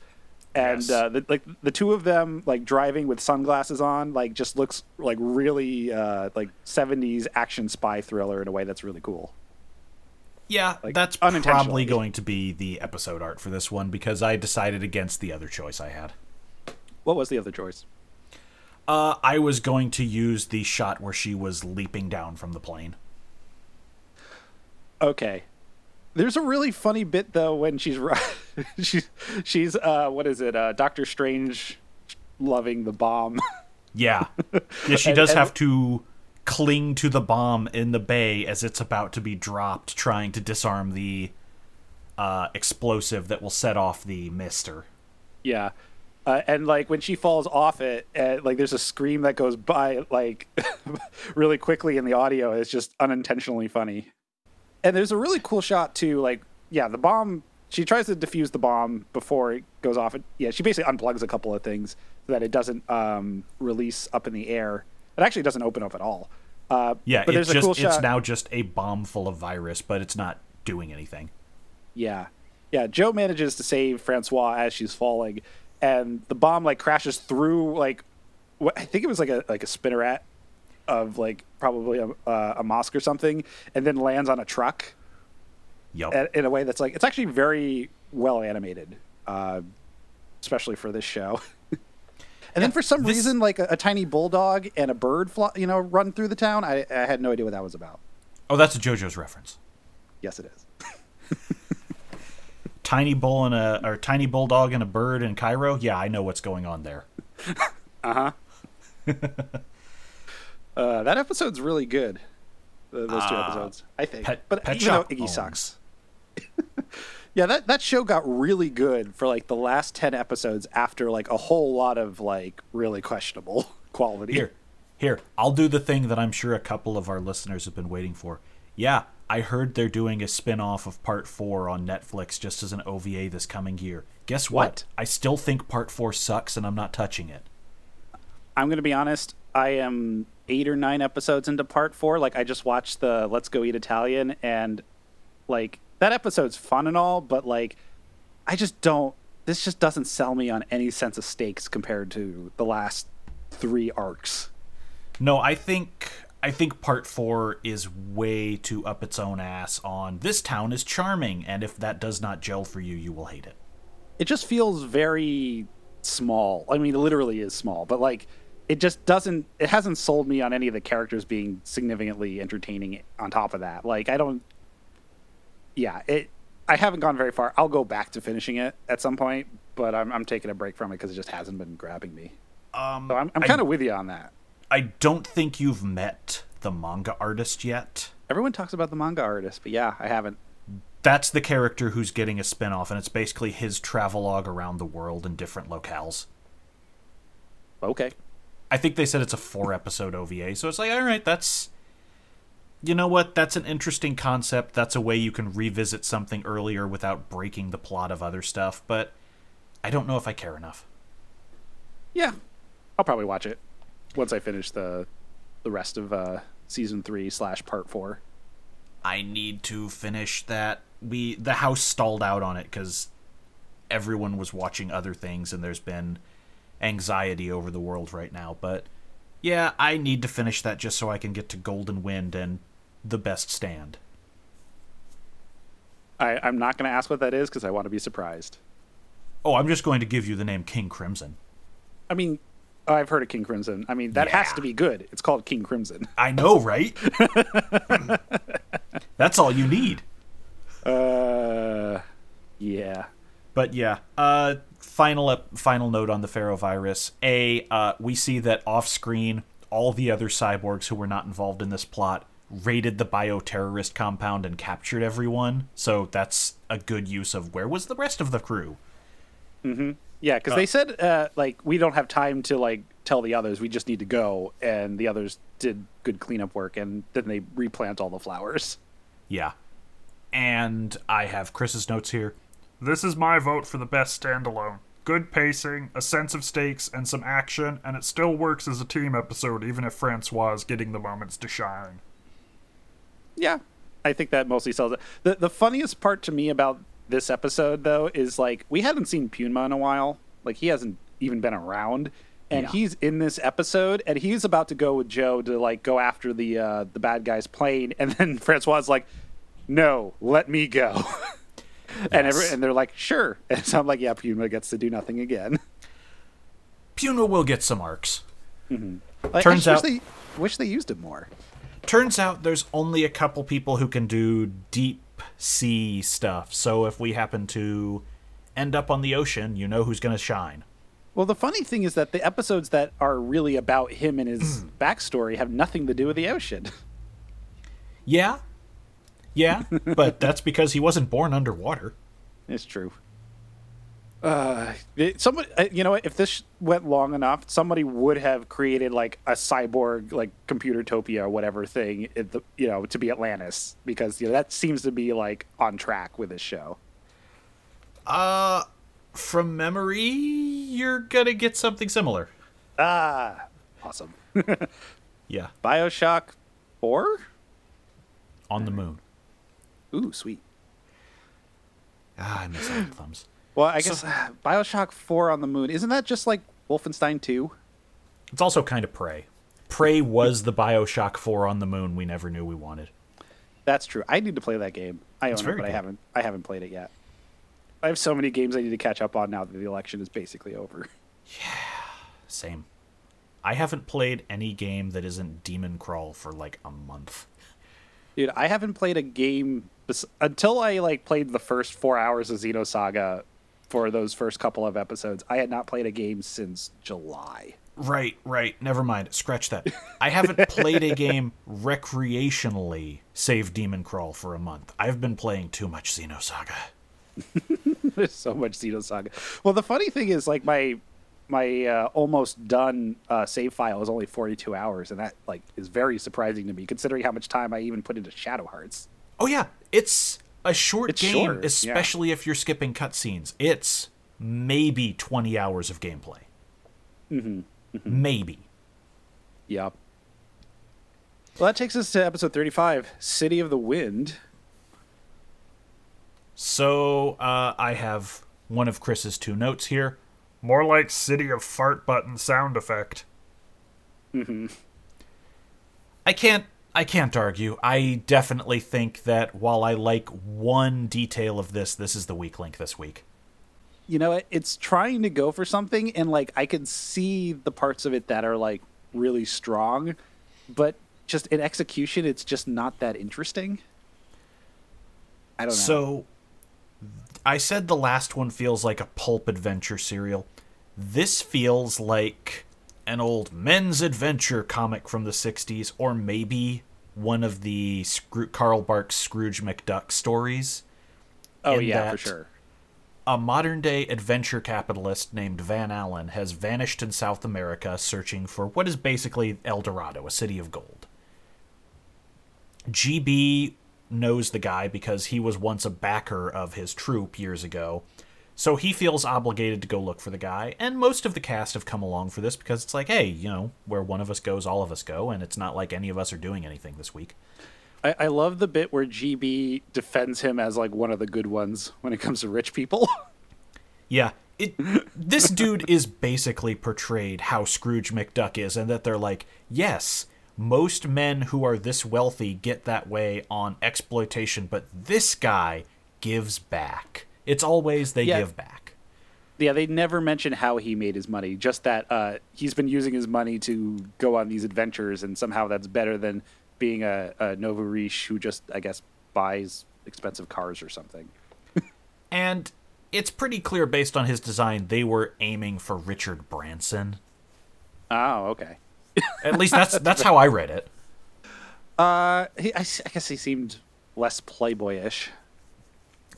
And, yes. The two of them, like, driving with sunglasses on, like, just looks, like, really, like, 70s action spy thriller in a way that's really cool. Yeah, like, that's probably going to be the episode art for this one, because I decided against the other choice I had. What was the other choice? I was going to use the shot where she was leaping down from the plane. Okay, there's a really funny bit though when she's what is it? Doctor Strange loving the bomb. Yeah, she does have to cling to the bomb in the bay as it's about to be dropped, trying to disarm the explosive that will set off the mister. Yeah. And, like, when she falls off it, like, there's a scream that goes by, like, really quickly in the audio. It's just unintentionally funny. And there's a really cool shot, too. Like, yeah, the bomb... She tries to defuse the bomb before it goes off. Yeah, she basically unplugs a couple of things so that it doesn't release up in the air. It actually doesn't open up at all. Yeah, but there's a cool shot. It's now just a bomb full of virus, but it's not doing anything. Yeah, Joe manages to save Francois as she's falling, and the bomb, like, crashes through, like... I think it was, like a spinneret of, like, probably a mosque or something, and then lands on a truck. Yep. In a way that's, like, it's actually very well animated, especially for this show. And then for some reason, like, a tiny bulldog and a bird run through the town. I had no idea what that was about. Oh, that's a JoJo's reference. Yes, it is. Tiny bulldog and a bird in Cairo. Yeah, I know what's going on there. That episode's really good. Those two episodes, I think. But you know, Iggy sucks. Yeah, that show got really good for, like, the last 10 episodes after, like, a whole lot of, like, really questionable quality. Here, I'll do the thing that I'm sure a couple of our listeners have been waiting for. Yeah, I heard they're doing a spin-off of Part 4 on Netflix just as an OVA this coming year. Guess what? I still think Part 4 sucks, and I'm not touching it. I'm going to be honest. I am 8 or 9 episodes into Part 4. Like, I just watched the Let's Go Eat Italian, and, like, that episode's fun and all, but, like, this just doesn't sell me on any sense of stakes compared to the last 3 arcs. No, I think Part 4 is way too up its own ass on this town is charming, and if that does not gel for you, you will hate it. It just feels very small. I mean, it literally is small, but, like, it just doesn't... It hasn't sold me on any of the characters being significantly entertaining on top of that. Like, I don't... Yeah, I haven't gone very far. I'll go back to finishing it at some point, but I'm taking a break from it because it just hasn't been grabbing me. So I'm kind of with you on that. I don't think you've met the manga artist yet. Everyone talks about the manga artist, but yeah, I haven't. That's the character who's getting a spinoff, and it's basically his travelogue around the world in different locales. Okay. I think they said it's a 4-episode OVA, so it's like, all right, that's... You know what? That's an interesting concept. That's a way you can revisit something earlier without breaking the plot of other stuff, but I don't know if I care enough. Yeah, I'll probably watch it. once I finish the rest of season 3/part 4. I need to finish that. The house stalled out on it because everyone was watching other things, and there's been anxiety over the world right now. But yeah, I need to finish that just so I can get to Golden Wind and The Best Stand. I'm not going to ask what that is because I want to be surprised. Oh, I'm just going to give you the name King Crimson. I mean, I've heard of King Crimson. I mean, that has to be good. It's called King Crimson. I know, right? That's all you need. Yeah. But yeah, final note on the Ferrovirus. We see that off-screen, all the other cyborgs who were not involved in this plot raided the bioterrorist compound and captured everyone. So that's a good use of where was the rest of the crew? Mm-hmm. Yeah, because they said, we don't have time to, tell the others. We just need to go. And the others did good cleanup work, and then they replant all the flowers. Yeah. And I have Chris's notes here. This is my vote for The Best Standalone. Good pacing, a sense of stakes, and some action, and it still works as a team episode, even if Francois is getting the moments to shine. Yeah, I think that mostly sells it. The funniest part to me about this episode, though, is we haven't seen Puma in a while. He hasn't even been around, and he's in this episode, and he's about to go with Joe to go after the bad guy's plane, and then Francois is no, let me go. Yes. And they're sure. And so I'm yeah, Puma gets to do nothing again. Puma will get some arcs. Mm-hmm. Wish they used him more. Turns out there's only a couple people who can do deep sea stuff, so if we happen to end up on the ocean, you know who's going to shine. Well, the funny thing is that the episodes that are really about him and his backstory have nothing to do with the ocean. Yeah, but that's because he wasn't born underwater. It's true. Somebody, if this went long enough, somebody would have created a cyborg computertopia or whatever thing, to be Atlantis, because that seems to be on track with this show. From memory, you're gonna get something similar. Ah, awesome. Yeah, Bioshock 4 on the moon. Ooh, sweet. I miss out thumbs. Well, I guess Bioshock 4 on the moon, isn't that just like Wolfenstein 2? It's also kind of Prey. Prey was the Bioshock 4 on the moon we never knew we wanted. That's true. I need to play that game. I own it, but I haven't played it yet. I have so many games I need to catch up on now that the election is basically over. Yeah, same. I haven't played any game that isn't Demon Crawl for a month. Dude, I haven't played a game until I played the first 4 hours of Xenosaga. For those first couple of episodes, I had not played a game since July. Right. Never mind. Scratch that. I haven't played a game recreationally save Demon Crawl for a month. I've been playing too much Xenosaga. There's so much Xenosaga. Well, the funny thing is, my almost done save file is only 42 hours, and that is very surprising to me, considering how much time I even put into Shadow Hearts. Oh yeah, it's. A short it's game, short, especially if you're skipping cutscenes. It's maybe 20 hours of gameplay. Mm-hmm. Mm-hmm. Maybe. Yep. Well, that takes us to episode 35, City of the Wind. So I have one of Chris's two notes here. More like City of Fart Button sound effect. Mm-hmm. I can't argue. I definitely think that while I like one detail of this, this is the weak link this week. It's trying to go for something, and I can see the parts of it that are really strong, but just in execution, it's just not that interesting. I don't know. So I said the last one feels like a pulp adventure serial. This feels like an old men's adventure comic from the 60s, or maybe one of the Carl Barks Scrooge McDuck stories. Oh, yeah, for sure. A modern-day adventure capitalist named Van Allen has vanished in South America searching for what is basically El Dorado, a city of gold. GB knows the guy because he was once a backer of his troupe years ago, So he feels obligated to go look for the guy, and most of the cast have come along for this because it's like, hey, you know, where one of us goes, all of us go, and it's not like any of us are doing anything this week. I love the bit where GB defends him as, like, one of the good ones when it comes to rich people. Yeah. This dude is basically portrayed how Scrooge McDuck is, and that they're like, yes, most men who are this wealthy get that way on exploitation, but this guy gives back. It's always they give back. Yeah, they never mention how he made his money, just that he's been using his money to go on these adventures, and somehow that's better than being a nouveau riche who just, I guess, buys expensive cars or something. And it's pretty clear based on his design they were aiming for Richard Branson. Oh, okay. At least that's how I read it. I guess he seemed less playboyish.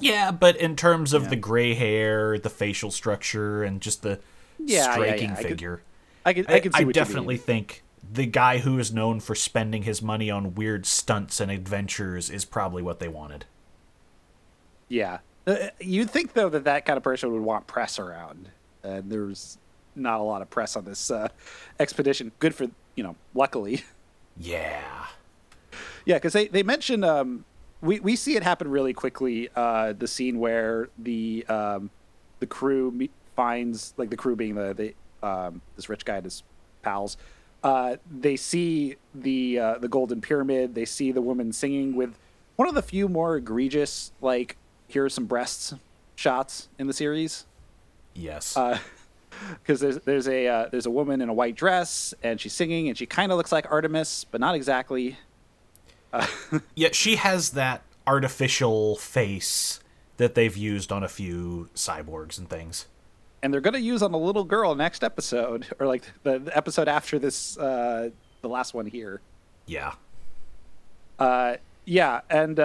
Yeah, but in terms of the gray hair, the facial structure, and just the striking figure, I can see what you mean. I definitely think the guy who is known for spending his money on weird stunts and adventures is probably what they wanted. Yeah. You'd think, though, that kind of person would want press around. And there's not a lot of press on this expedition. Good for, you know, luckily. Yeah. Yeah, because they mentioned... We see it happen really quickly, the scene where the crew finds, like the crew being the this rich guy and his pals, they see the Golden Pyramid, they see the woman singing with one of the few more egregious, like, here are some breasts shots in the series. Yes. Because there's a woman in a white dress, and she's singing, and she kind of looks like Artemis, but not exactly... Yet she has that artificial face that they've used on a few cyborgs and things. And they're going to use on the little girl next episode, or like the episode after this, the last one here. Yeah. Yeah, and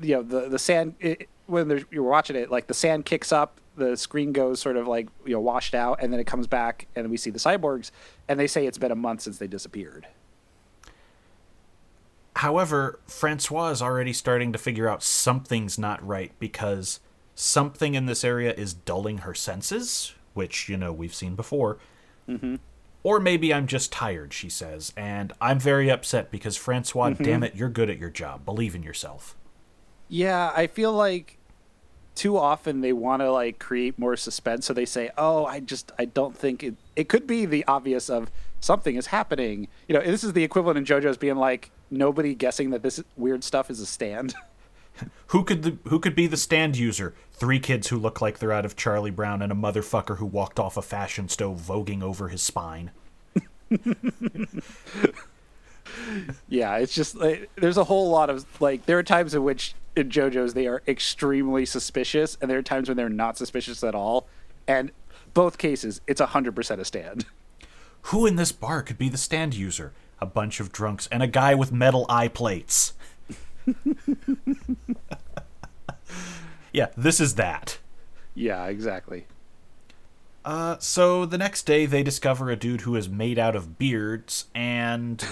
you know, the sand, when you're watching it, like the sand kicks up, the screen goes sort of like, you know, washed out, and then it comes back, and we see the cyborgs, and they say it's been a month since they disappeared. However, Francois is already starting to figure out something's not right because something in this area is dulling her senses, which, you know, we've seen before. Mm-hmm. Or maybe I'm just tired, she says, and I'm very upset because, Francois, damn it, you're good at your job. Believe in yourself. Yeah, I feel like too often they want to, like, create more suspense, so they say, oh, I don't think it could be the obvious of something is happening. You know, this is the equivalent in JoJo's being like, nobody guessing that this weird stuff is a stand. Who could be the stand user? Three kids who look like they're out of Charlie Brown and a motherfucker who walked off a fashion stove voguing over his spine. Yeah, it's just like, there's a whole lot of, like, there are times in which in JoJo's they are extremely suspicious, and there are times when they're not suspicious at all. And both cases, it's 100% a stand. Who in this bar could be the stand user? A bunch of drunks, and a guy with metal eye plates. Yeah, this is that. Yeah, exactly. So the next day they discover a dude who is made out of beards, and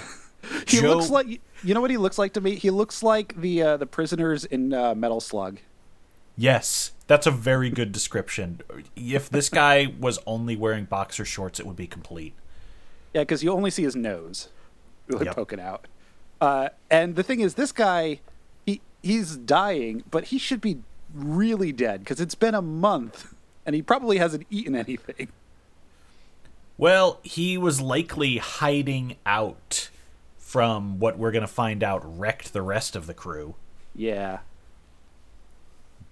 he looks like... You know what he looks like to me? He looks like the prisoners in Metal Slug. Yes, that's a very good description. If this guy was only wearing boxer shorts, it would be complete. Yeah, because you only see his nose. Really poking out. And the thing is, this guy, he's dying, but he should be really dead because it's been a month and he probably hasn't eaten anything. Well, he was likely hiding out from what we're going to find out wrecked the rest of the crew. Yeah.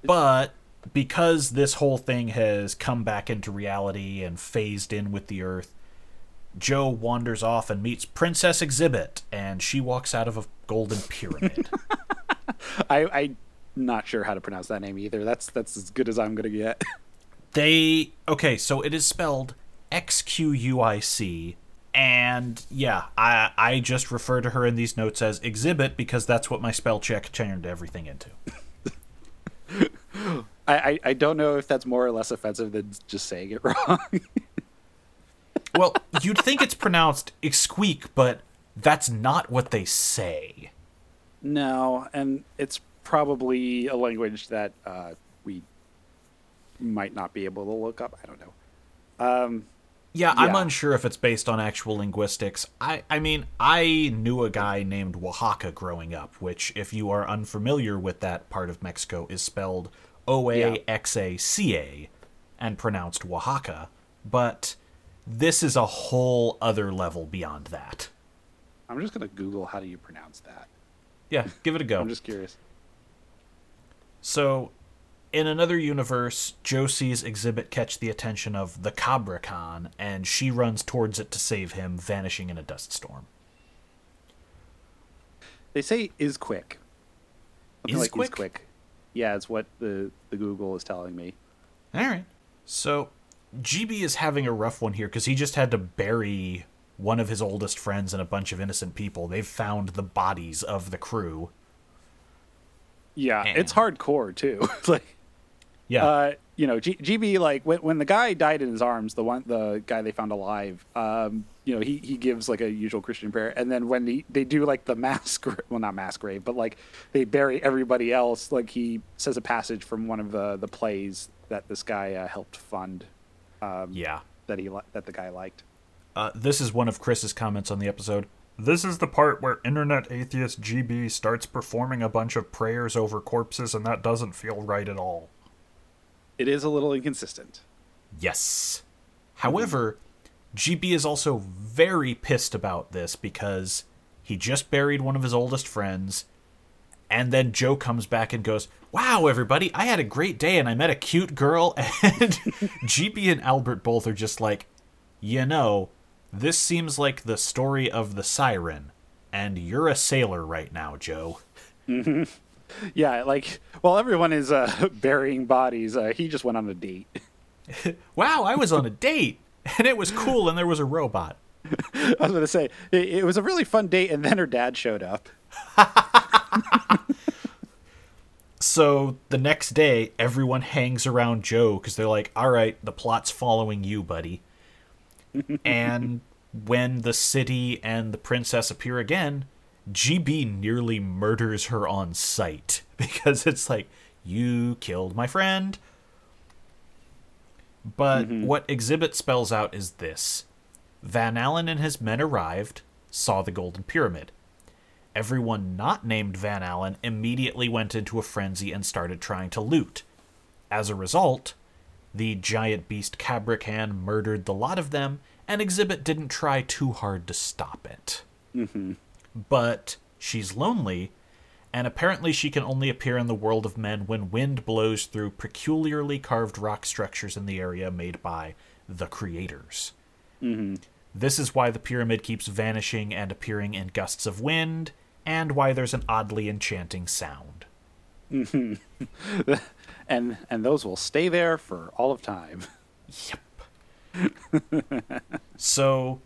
But because this whole thing has come back into reality and phased in with the Earth, Joe wanders off and meets Princess Exhibit, and she walks out of a golden pyramid. I'm not sure how to pronounce that name either. That's as good as I'm going to get. So it is spelled XQUIC, and yeah, I just refer to her in these notes as Exhibit because that's what my spell check turned everything into. I don't know if that's more or less offensive than just saying it wrong. Well, you'd think it's pronounced "exqueak," but that's not what they say. No, and it's probably a language that we might not be able to look up. I don't know. Yeah, I'm unsure if it's based on actual linguistics. I mean, I knew a guy named Oaxaca growing up, which, if you are unfamiliar with that part of Mexico, is spelled Oaxaca and pronounced Oaxaca. But this is a whole other level beyond that. I'm just going to Google how do you pronounce that. Yeah, give it a go. I'm just curious. So, in another universe, Joe sees Exhibit catch the attention of the Cabracan, and she runs towards it to save him, vanishing in a dust storm. They say is quick. Something is like quick? Is quick. Yeah, it's what the Google is telling me. All right. So, GB is having a rough one here because he just had to bury one of his oldest friends and a bunch of innocent people. They've found the bodies of the crew. Yeah, and it's hardcore, too. Like, yeah. You know, GB, like, when the guy died in his arms, the guy they found alive, you know, he gives, like, a usual Christian prayer. And then when they do, like, the mass grave, well, not mass grave, but, like, they bury everybody else. Like, he says a passage from one of the plays that this guy helped fund. That the guy liked. This is one of Chris's comments on the episode. This is the part where internet atheist GB starts performing a bunch of prayers over corpses, and that doesn't feel right at all. It is a little inconsistent. Yes. However, GB is also very pissed about this because he just buried one of his oldest friends, and then Joe comes back and goes, wow, everybody, I had a great day, and I met a cute girl, and GB and Albert both are just like, you know, this seems like the story of the siren, and you're a sailor right now, Joe. Mm-hmm. Yeah, like, while everyone is burying bodies, he just went on a date. Wow, I was on a date, and it was cool, and there was a robot. I was going to say, it was a really fun date, and then her dad showed up. So the next day, everyone hangs around Joe, because they're like, all right, the plot's following you, buddy. And when the city and the princess appear again, GB nearly murders her on sight because it's like, you killed my friend. But what Exhibit spells out is this. Van Allen and his men arrived, saw the Golden Pyramid. Everyone not named Van Allen immediately went into a frenzy and started trying to loot. As a result, the giant beast Cabracan murdered the lot of them, and Exhibit didn't try too hard to stop it. Mm-hmm. But she's lonely, and apparently she can only appear in the world of men when wind blows through peculiarly carved rock structures in the area made by the creators. Mm-hmm. This is why the pyramid keeps vanishing and appearing in gusts of wind, and why there's an oddly enchanting sound. Mm-hmm. And those will stay there for all of time. Yep. So,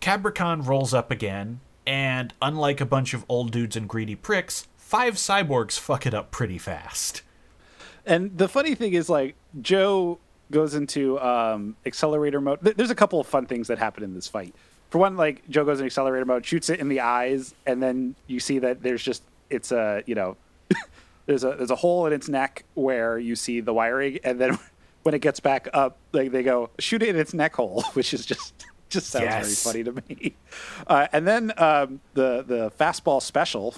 Cabracan rolls up again, and unlike a bunch of old dudes and greedy pricks, 5 cyborgs fuck it up pretty fast. And the funny thing is, like, Joe goes into accelerator mode. There's a couple of fun things that happen in this fight. For one, like, Joe goes in accelerator mode, shoots it in the eyes, and then you see that there's just, it's a, you know... There's a hole in its neck where you see the wiring, and then when it gets back up, like they go shoot it in its neck hole, which is just sounds very funny to me. And then the fastball special.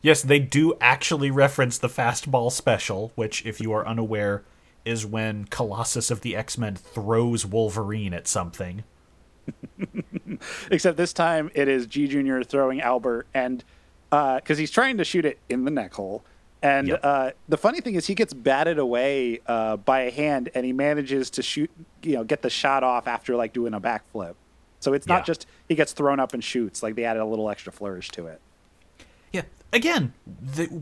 Yes, they do actually reference the fastball special, which, if you are unaware, is when Colossus of the X-Men throws Wolverine at something. Except this time it is G Jr. throwing Albert, and because he's trying to shoot it in the neck hole. And the funny thing is he gets batted away by a hand, and he manages to shoot, you know, get the shot off after, like, doing a backflip. So it's not just he gets thrown up and shoots. Like, they added a little extra flourish to it. Yeah. Again,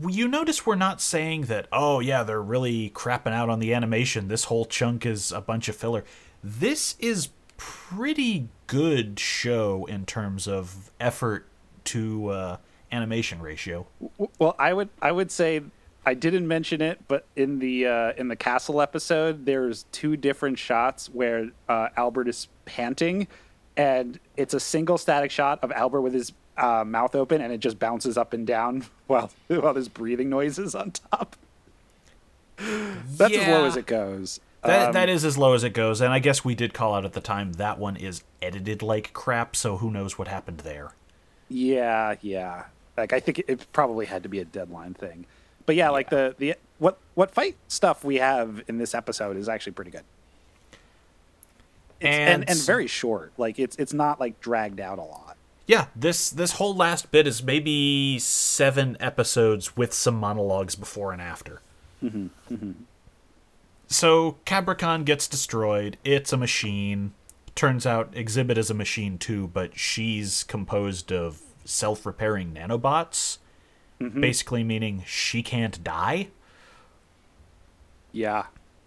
you notice we're not saying that, oh, yeah, they're really crapping out on the animation. This whole chunk is a bunch of filler. This is pretty good show in terms of effort to... animation ratio. Well, I would say I didn't mention it, but in the castle episode, there's 2 different shots where Albert is panting, and it's a single static shot of Albert with his mouth open, and it just bounces up and down while there's breathing noises on top. That's as low as it goes. That is as low as it goes, and I guess we did call out at the time that one is edited like crap, so who knows what happened there. Yeah. Like, I think it probably had to be a deadline thing. But yeah, like the what fight stuff we have in this episode is actually pretty good. It's, and very short. Like it's not like dragged out a lot. Yeah, this whole last bit is maybe 7 episodes with some monologues before and after. Mm-hmm. Mm-hmm. So Cabracan gets destroyed. It's a machine. Turns out Exhibit is a machine too, but she's composed of self-repairing nanobots. Mm-hmm. Basically meaning she can't die. Yeah,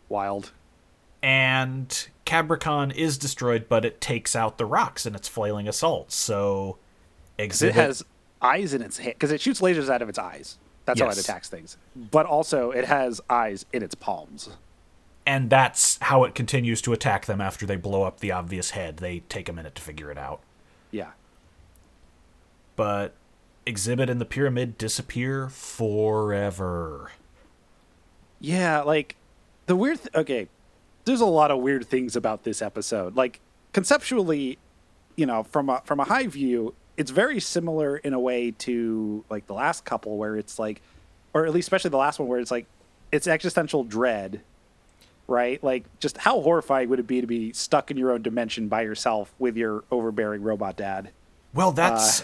wild. And Cabracan is destroyed, but it takes out the rocks in its flailing assault. So Exhibit... It has eyes in its head, because it shoots lasers out of its eyes. That's how it attacks things. But also, it has eyes in its palms. And that's how it continues to attack them after they blow up the obvious head. They take a minute to figure it out. Yeah. But... Exhibit and the pyramid disappear forever. Yeah, like, the weird... Okay, there's a lot of weird things about this episode. Like, conceptually, you know, from a high view, it's very similar in a way to, like, the last couple where it's like... Or at least especially the last one where it's like, it's existential dread, right? Like, just how horrifying would it be to be stuck in your own dimension by yourself with your overbearing robot dad? Well, that's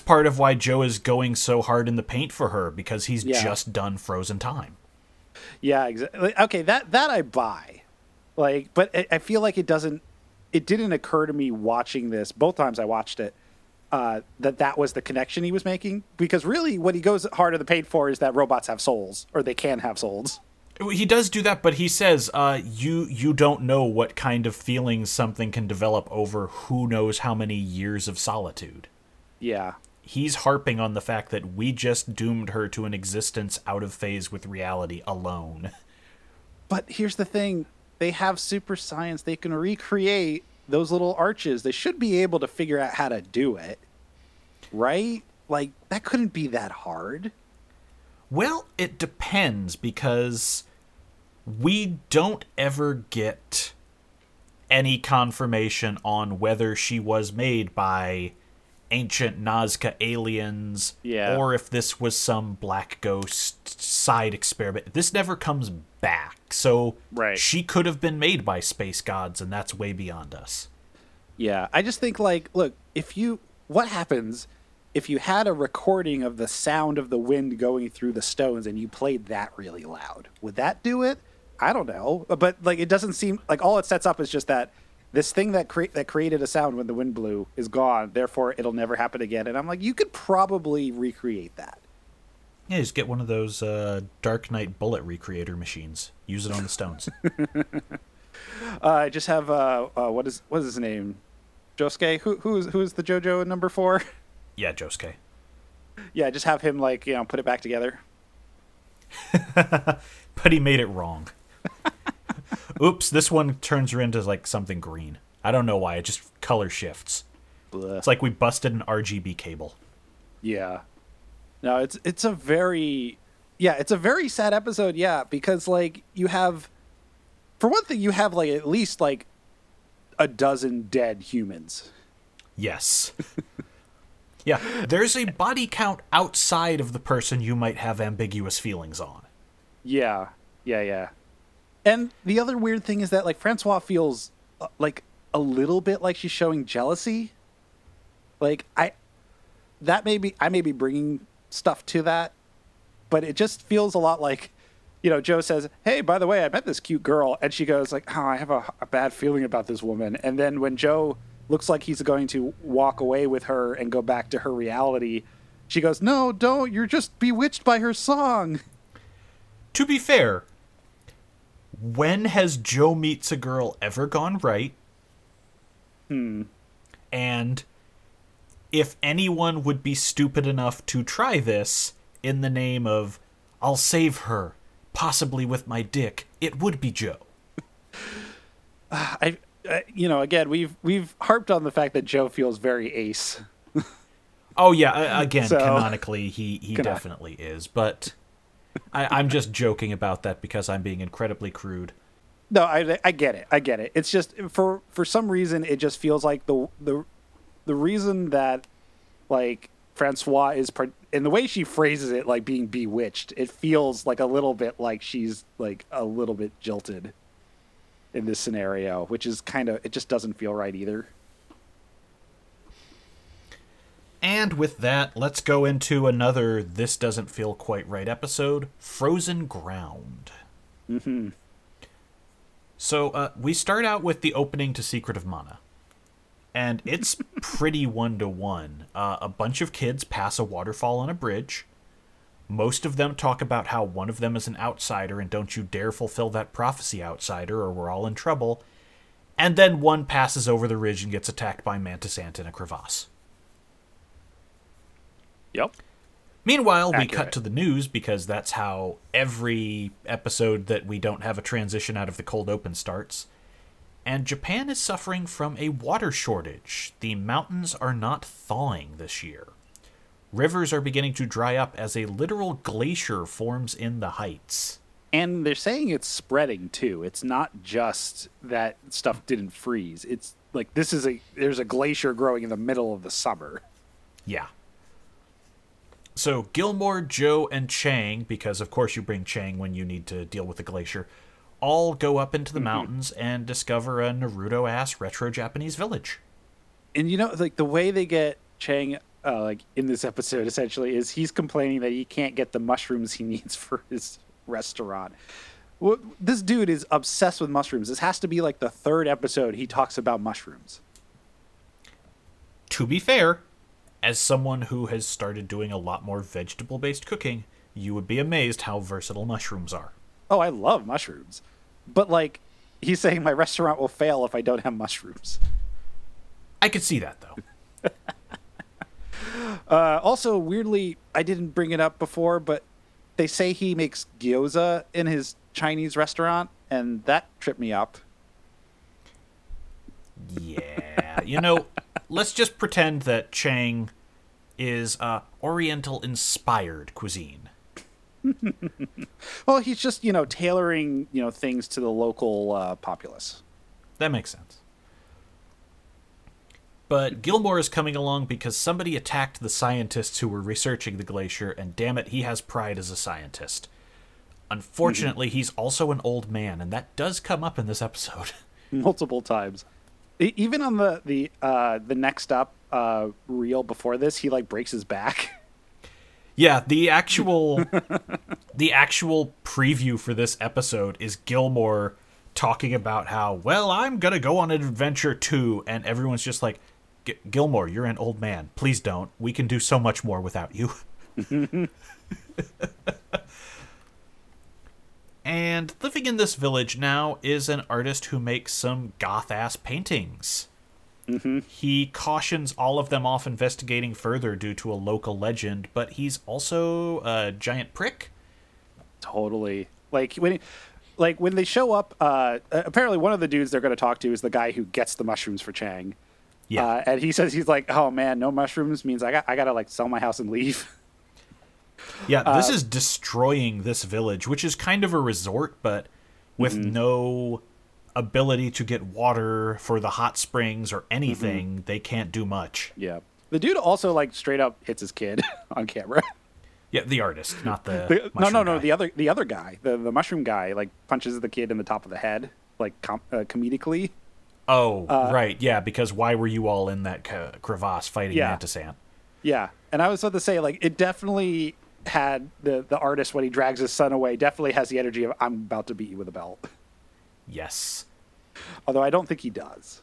part of why Joe is going so hard in the paint for her, because he's just done Frozen Time. Yeah, exactly. Okay, that I buy. Like, but I feel like it didn't occur to me watching this, both times I watched it, that was the connection he was making. Because really what he goes hard in the paint for is that robots have souls, or they can have souls. He does do that, but he says, you don't know what kind of feelings something can develop over who knows how many years of solitude. Yeah. He's harping on the fact that we just doomed her to an existence out of phase with reality alone. But here's the thing. They have super science. They can recreate those little arches. They should be able to figure out how to do it. Right? Like, that couldn't be that hard. Well, it depends, because we don't ever get any confirmation on whether she was made by ancient Nazca aliens or if this was some Black Ghost side experiment. This never comes back, so she could have been made by space gods, and that's way beyond us. Yeah, I just think, like, look, what happens... If you had a recording of the sound of the wind going through the stones and you played that really loud, would that do it? I don't know. But, like, it doesn't seem like all it sets up is just that this thing that created a sound when the wind blew is gone. Therefore, it'll never happen again. And I'm like, you could probably recreate that. Yeah, just get one of those Dark Knight bullet recreator machines. Use it on the stones. I just have, what is his name? Josuke? Who is the JoJo in number 4? Yeah, Josuke. Yeah, just have him, like, you know, put it back together. But he made it wrong. Oops, this one turns her into, like, something green. I don't know why, it just color shifts. Blech. It's like we busted an RGB cable. Yeah. No, it's a very sad episode, yeah, because, like, you have... For one thing, you have, like, at least, like, 12 dead humans. Yes. Yeah, there's a body count outside of the person you might have ambiguous feelings on. Yeah. And the other weird thing is that, like, Francois feels, like, a little bit like she's showing jealousy. Like, I may be bringing stuff to that, but it just feels a lot like, you know, Joe says, hey, by the way, I met this cute girl. And she goes, like, oh, I have a bad feeling about this woman. And then when Joe... looks like he's going to walk away with her and go back to her reality, she goes, no, don't. You're just bewitched by her song. To be fair, when has Joe Meets a Girl ever gone right? And if anyone would be stupid enough to try this in the name of, I'll save her, possibly with my dick, it would be Joe. You know, again, we've harped on the fact that Joe feels very ace. Oh, yeah. Again, so, canonically, he definitely is. But I'm just joking about that because I'm being incredibly crude. No, I get it. I get it. It's just for some reason it just feels like the reason that like Francois is in the way she phrases it, like being bewitched, it feels like a little bit like she's like a little bit jilted in this scenario, which is kind of, it just doesn't feel right either. And with that, let's go into another This Doesn't Feel Quite Right episode, Frozen Ground. Mm-hmm. So we start out with the opening to Secret of Mana. And it's pretty one-to-one. A bunch of kids pass a waterfall on a bridge. Most of them talk about how one of them is an outsider and don't you dare fulfill that prophecy, outsider, or we're all in trouble. And then one passes over the ridge and gets attacked by Mantis Ant in a crevasse. Yep. Meanwhile, accurate. We cut to the news because that's how every episode that we don't have a transition out of the cold open starts. And Japan is suffering from a water shortage. The mountains are not thawing this year. Rivers are beginning to dry up as a literal glacier forms in the heights. And they're saying it's spreading, too. It's not just that stuff didn't freeze. It's like there's a glacier growing in the middle of the summer. Yeah. So Gilmore, Joe, and Chang, because of course you bring Chang when you need to deal with a glacier, all go up into the mountains and discover a Naruto-ass retro Japanese village. And you know, like the way they get Chang, like in this episode, essentially, is he's complaining that he can't get the mushrooms he needs for his restaurant. Well, this dude is obsessed with mushrooms. This has to be like the third episode he talks about mushrooms. To be fair, as someone who has started doing a lot more vegetable-based cooking, you would be amazed how versatile mushrooms are. Oh, I love mushrooms. But, like, he's saying my restaurant will fail if I don't have mushrooms. I could see that, though. Also, weirdly, I didn't bring it up before, but they say he makes gyoza in his Chinese restaurant, and that tripped me up. Yeah, you know... Let's just pretend that Chang is Oriental-inspired cuisine. Well, he's just, tailoring, things to the local populace. That makes sense. But Gilmore is coming along because somebody attacked the scientists who were researching the glacier, and damn it, he has pride as a scientist. Unfortunately, he's also an old man, and that does come up in this episode. Multiple times. Even on the next up reel before this, he like breaks his back. Yeah, the actual preview for this episode is Gilmore talking about how, well, I'm gonna go on an adventure too, and everyone's just like, Gilmore, you're an old man. Please don't. We can do so much more without you. And living in this village now is an artist who makes some goth-ass paintings. Mm-hmm. He cautions all of them off investigating further due to a local legend, but he's also a giant prick. Totally. Like when they show up, apparently one of the dudes they're going to talk to is the guy who gets the mushrooms for Chang. Yeah. And he says, he's like, oh man, no mushrooms means I got to like sell my house and leave. Yeah, this is destroying this village, which is kind of a resort, but with no ability to get water for the hot springs or anything, they can't do much. Yeah. The dude also, like, straight up hits his kid on camera. Yeah, the artist, not the No, guy. The other guy, the mushroom guy, like, punches the kid in the top of the head, like, comedically. Oh, right, yeah, because why were you all in that crevasse fighting Mantis Ant? Yeah, and I was about to say, like, it definitely... had the artist when he drags his son away definitely has the energy of I'm about to beat you with a belt. Yes. Although I don't think he does.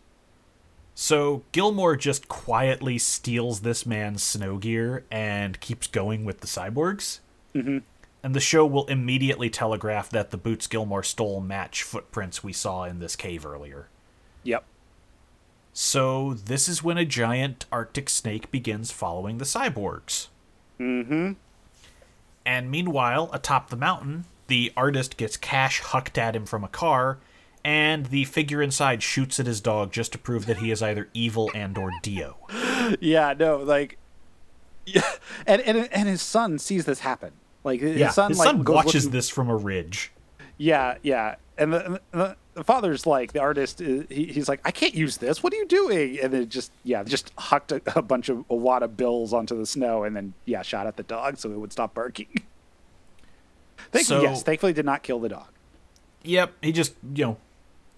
So Gilmore just quietly steals this man's snow gear and keeps going with the cyborgs. Mm-hmm. And the show will immediately telegraph that the boots Gilmore stole match footprints we saw in this cave earlier. Yep. So this is when a giant Arctic snake begins following the cyborgs. Mm-hmm. And meanwhile, atop the mountain, the artist gets cash hucked at him from a car, and the figure inside shoots at his dog just to prove that he is either evil and or Dio. Yeah, no, like... Yeah. And his son sees this happen. Like, his son watches this from a ridge. Yeah, yeah. And the, the father's like, the artist, he's like, I can't use this. What are you doing? And then just hucked a bunch of a wad of bills onto the snow and then, shot at the dog so it would stop barking. Thankfully did not kill the dog. Yep. He just,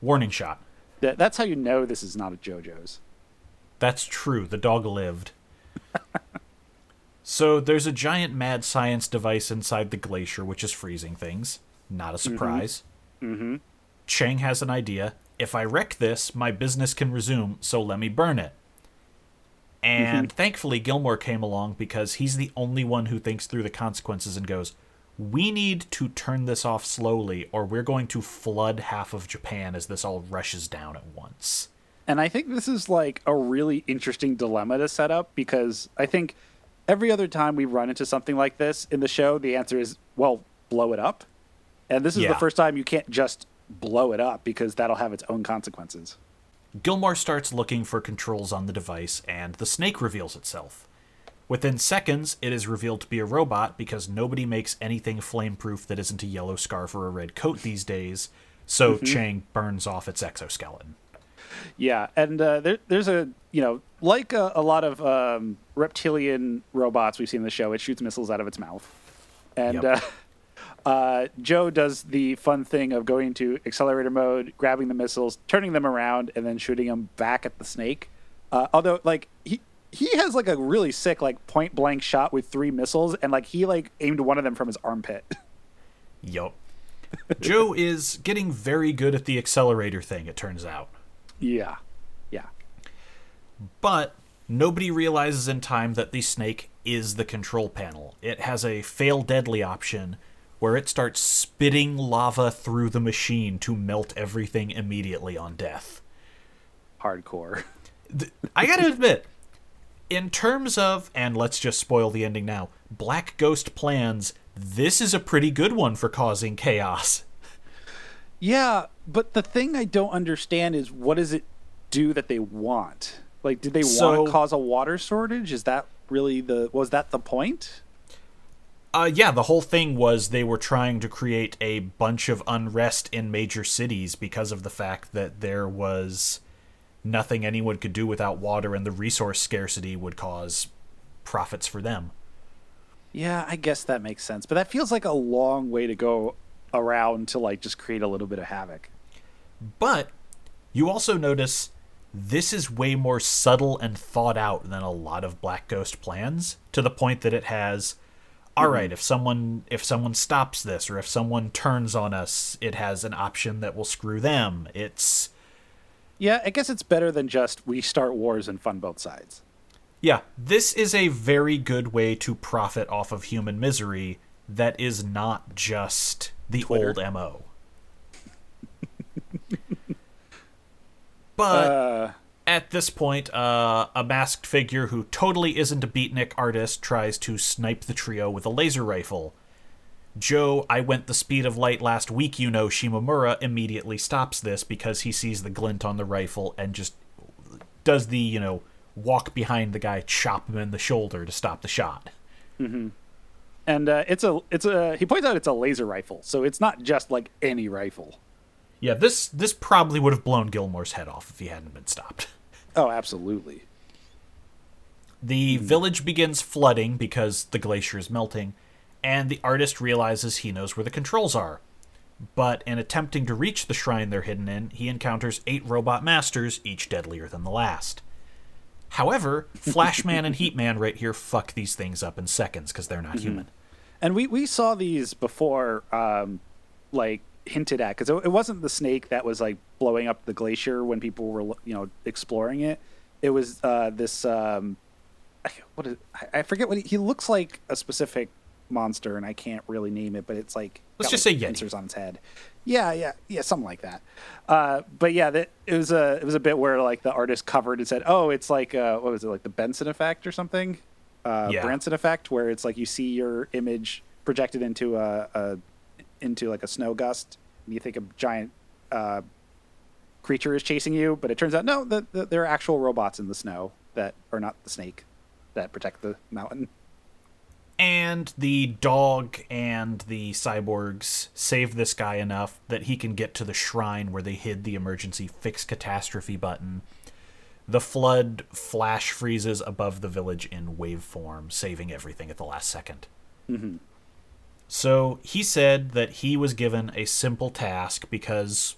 warning shot. That's how you know this is not a JoJo's. That's true. The dog lived. So there's a giant mad science device inside the glacier, which is freezing things. Not a surprise. Mm-hmm. Chang has an idea. If I wreck this, my business can resume, so let me burn it. And thankfully, Gilmore came along because he's the only one who thinks through the consequences and goes, we need to turn this off slowly, or we're going to flood half of Japan as this all rushes down at once. And I think this is like a really interesting dilemma to set up, because I think every other time we run into something like this in the show, the answer is, well, blow it up. And this is the first time you can't just blow it up, because that'll have its own consequences. Gilmore starts looking for controls on the device, and the snake reveals itself. Within seconds, it is revealed to be a robot, because nobody makes anything flame-proof that isn't a yellow scarf or a red coat these days, so Chang burns off its exoskeleton. Yeah, and there's a, like a lot of reptilian robots we've seen in the show, it shoots missiles out of its mouth. And Joe does the fun thing of going to accelerator mode, grabbing the missiles, turning them around, and then shooting them back at the snake. Although, he has like a really sick point blank shot with 3 missiles, and he aimed one of them from his armpit. Yup. Joe is getting very good at the accelerator thing, it turns out. Yeah. But nobody realizes in time that the snake is the control panel. It has a fail deadly option where it starts spitting lava through the machine to melt everything immediately on death. Hardcore. I gotta admit, in terms of, and let's just spoil the ending now, Black Ghost plans, this is a pretty good one for causing chaos. Yeah, but the thing I don't understand is, what does it do that they want? Did they want to cause a water shortage? Is that really was that the point? The whole thing was they were trying to create a bunch of unrest in major cities because of the fact that there was nothing anyone could do without water, and the resource scarcity would cause profits for them. Yeah, I guess that makes sense. But that feels like a long way to go around to just create a little bit of havoc. But you also notice this is way more subtle and thought out than a lot of Black Ghost plans, to the point that it has, all right, if someone stops this, or if someone turns on us, it has an option that will screw them. It's... Yeah, I guess it's better than just we start wars and fund both sides. Yeah, this is a very good way to profit off of human misery that is not just the Twitter. Old MO. But at this point, a masked figure who totally isn't a beatnik artist tries to snipe the trio with a laser rifle. Joe, I went the speed of light last week, Shimamura, immediately stops this because he sees the glint on the rifle and just does the, walk behind the guy, chop him in the shoulder to stop the shot. Mm-hmm. And he points out it's a laser rifle, so it's not just any rifle. Yeah, this probably would have blown Gilmore's head off if he hadn't been stopped. Oh, absolutely. The village begins flooding because the glacier is melting, and the artist realizes he knows where the controls are. But in attempting to reach the shrine they're hidden in, he encounters 8 robot masters, each deadlier than the last. However, Flashman and Heatman right here fuck these things up in seconds because they're not human. And we saw these before, hinted at, because it wasn't the snake that was blowing up the glacier when people were exploring it. It was this I forget what he looks like, a specific monster, and I can't really name it, but it's let's just say pincers on its head. Yeah, something like that. But yeah, it was a bit where the artist covered and said, oh, it's what was it, the Benson effect or something? Branson effect, where it's you see your image projected into a snow gust, and you think a giant creature is chasing you, but it turns out no, that there are actual robots in the snow that are not the snake that protect the mountain. And the dog and the cyborgs save this guy enough that he can get to the shrine where they hid the emergency fix catastrophe button. The flood flash freezes above the village in wave form, saving everything at the last second. Mm-hmm. So he said that he was given a simple task because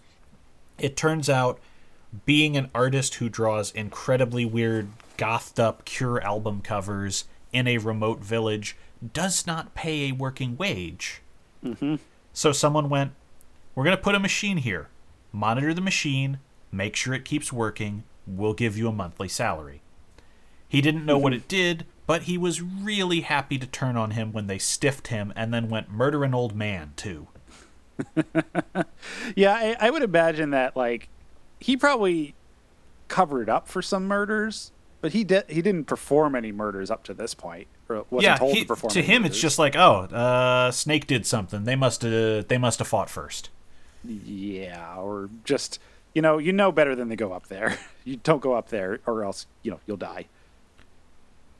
it turns out being an artist who draws incredibly weird, gothed up Cure album covers in a remote village does not pay a working wage. Mm-hmm. So someone went, we're going to put a machine here. Monitor the machine. Make sure it keeps working. We'll give you a monthly salary. He didn't know what it did, but he was really happy to turn on him when they stiffed him and then went murder an old man, too. Yeah, I would imagine that, like, he probably covered up for some murders, but he didn't perform any murders up to this point. Or wasn't told to perform any murders. It's just like, Snake did something. They must have fought first. Yeah, or just... You know better than to go up there. You don't go up there or else, you'll die.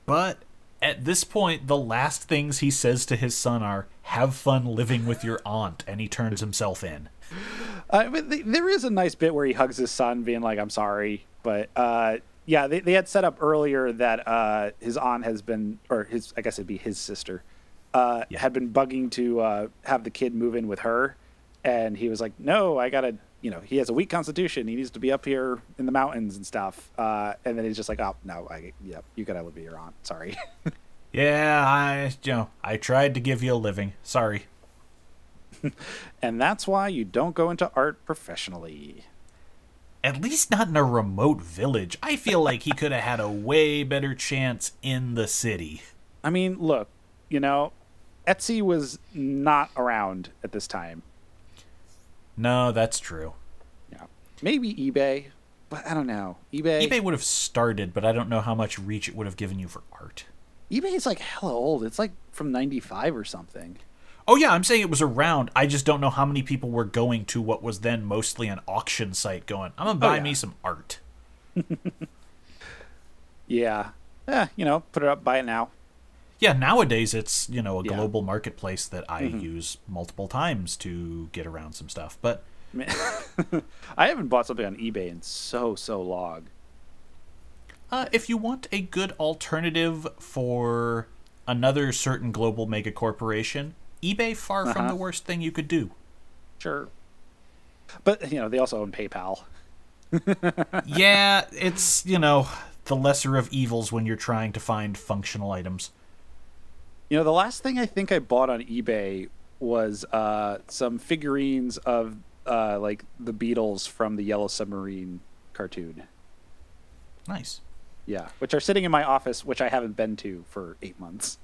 But at this point, the last things he says to his son are, have fun living with your aunt, and he turns himself in. But there is a nice bit where he hugs his son, being like, I'm sorry. But, they had set up earlier that his aunt has been, or his, I guess it'd be his sister, had been bugging to have the kid move in with her. And he was like, no, I got to... he has a weak constitution. He needs to be up here in the mountains and stuff. And then he's just like, oh, no, you got to live with your aunt. Sorry. I tried to give you a living. Sorry. And that's why you don't go into art professionally. At least not in a remote village. I feel like he could have had a way better chance in the city. I mean, look, Etsy was not around at this time. No, that's true. Yeah, maybe eBay, but I don't know. eBay would have started, but I don't know how much reach it would have given you for art. eBay is like hella old. It's like from 95 or something. Oh, yeah, I'm saying it was around. I just don't know how many people were going to what was then mostly an auction site going, I'm going to buy me some art. Yeah. Put it up, buy it now. Yeah, nowadays it's, a global marketplace that I use multiple times to get around some stuff. But I haven't bought something on eBay in so long. If you want a good alternative for another certain global mega corporation, eBay far from the worst thing you could do. Sure. But, they also own PayPal. Yeah, it's, the lesser of evils when you're trying to find functional items. The last thing I think I bought on eBay was some figurines of, the Beatles from the Yellow Submarine cartoon. Nice. Yeah, which are sitting in my office, which I haven't been to for 8 months.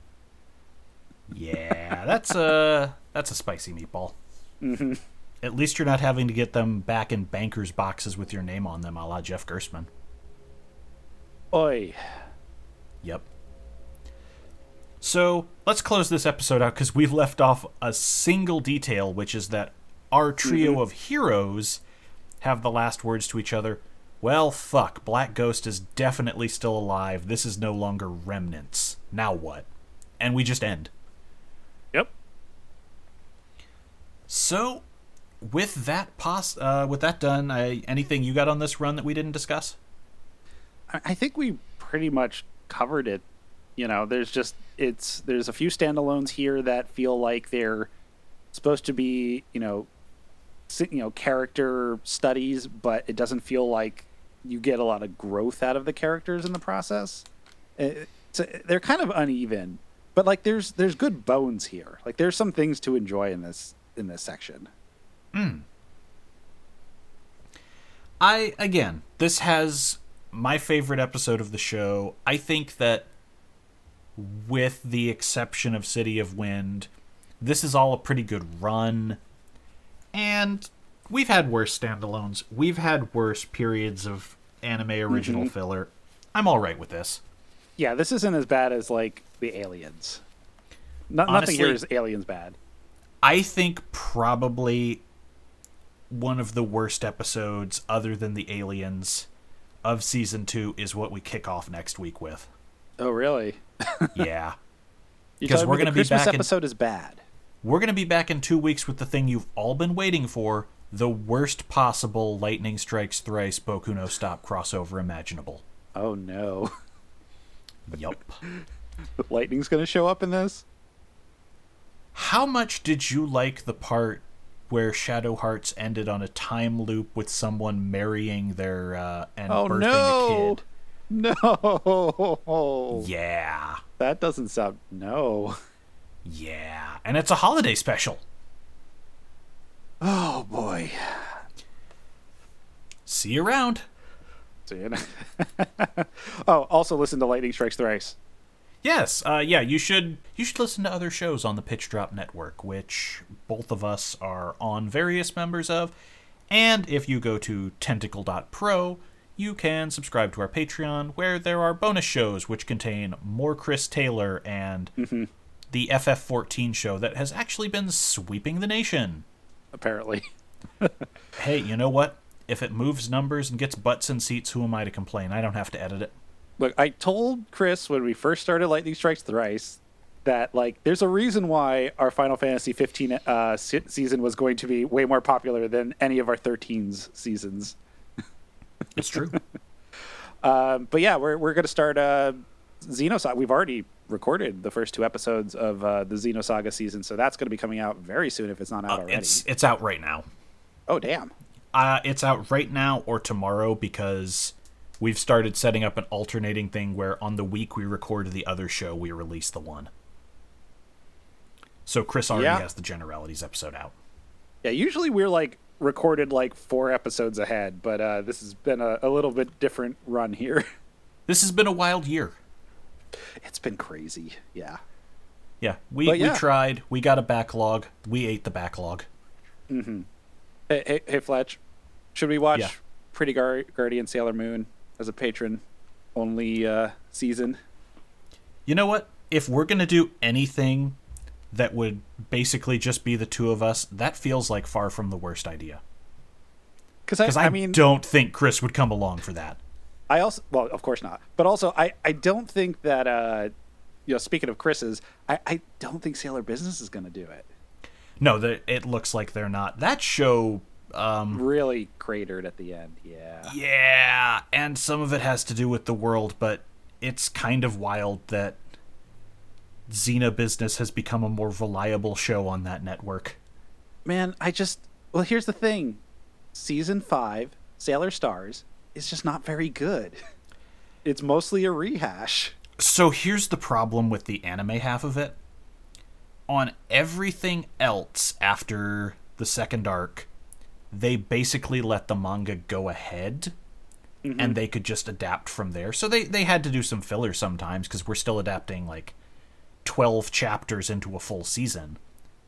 Yeah, that's a spicy meatball. Mm-hmm. At least you're not having to get them back in bankers' boxes with your name on them, a la Jeff Gerstmann. Oi. Yep. So let's close this episode out because we've left off a single detail, which is that our trio of heroes have the last words to each other. Well, fuck, Black Ghost is definitely still alive. This is no longer remnants. Now what? And we just end. Yep. So with that done, anything you got on this run that we didn't discuss? I think we pretty much covered it. There's a few standalones here that feel like they're supposed to be, character studies, but it doesn't feel like you get a lot of growth out of the characters in the process. So they're kind of uneven, but like there's good bones here. Like there's some things to enjoy in this section. Mm. This has my favorite episode of the show. I think that, with the exception of City of Wind, this is all a pretty good run. And we've had worse standalones. We've had worse periods of anime original filler. I'm all right with this. Yeah, this isn't as bad as, like, the Aliens. Honestly, nothing here is Aliens bad. I think probably one of the worst episodes, other than the Aliens, of Season 2 is what we kick off next week with. Oh, really? Yeah. Because we're going to be back. This episode is bad. We're going to be back in 2 weeks with the thing you've all been waiting for: the worst possible Lightning Strikes Thrice Boku No Stop crossover imaginable. Oh no. Yup. The lightning's going to show up in this. How much did you like the part where Shadow Hearts ended on a time loop with someone marrying their birthing a kid? No. Yeah. That doesn't sound... No. Yeah. And it's a holiday special. Oh, boy. See you around. See you. Oh, also listen to Lightning Strikes Thrice. Yes. Yeah, you should listen to other shows on the Pitch Drop Network, which both of us are on various members of. And if you go to tentacle.pro... you can subscribe to our Patreon, where there are bonus shows which contain more Chris Taylor and the FF14 show that has actually been sweeping the nation. Apparently. Hey, you know what? If it moves numbers and gets butts in seats, who am I to complain? I don't have to edit it. Look, I told Chris when we first started Lightning Strikes Thrice that, like, there's a reason why our Final Fantasy 15 season was going to be way more popular than any of our 13's seasons. It's true. But yeah, we're going to start Xenosaga. We've already recorded the first two episodes of the Xenosaga season, so that's going to be coming out very soon if it's not out already. It's out right now. Oh, damn. It's out right now or tomorrow, because we've started setting up an alternating thing where on the week we record the other show, we release the one. So Chris already has the Generalities episode out. Yeah, usually we're like... recorded like 4 episodes ahead, but this has been a little bit different run here. This has been a wild year. It's been crazy. Yeah. We tried. We got a backlog. We ate the backlog. Mm-hmm. Hey, Fletch, should we watch Pretty Guardian Sailor Moon as a patron only season? You know what? If we're gonna do anything that would basically just be the two of us, that feels like far from the worst idea. Because I mean, don't think Chris would come along for that. I also, well, of course not. But also, I don't think that, speaking of Chris's, I don't think Sailor Business is going to do it. No, it looks like they're not. That show... really cratered at the end, yeah. Yeah, and some of it has to do with the world, but it's kind of wild that Xena Business has become a more reliable show on that network. Man, here's the thing. Season 5, Sailor Stars, is just not very good. It's mostly a rehash. So here's the problem with the anime half of it. On everything else after the second arc, they basically let the manga go ahead. Mm-hmm. And they could just adapt from there. So they had to do some filler sometimes, because we're still adapting, like, 12 chapters into a full season,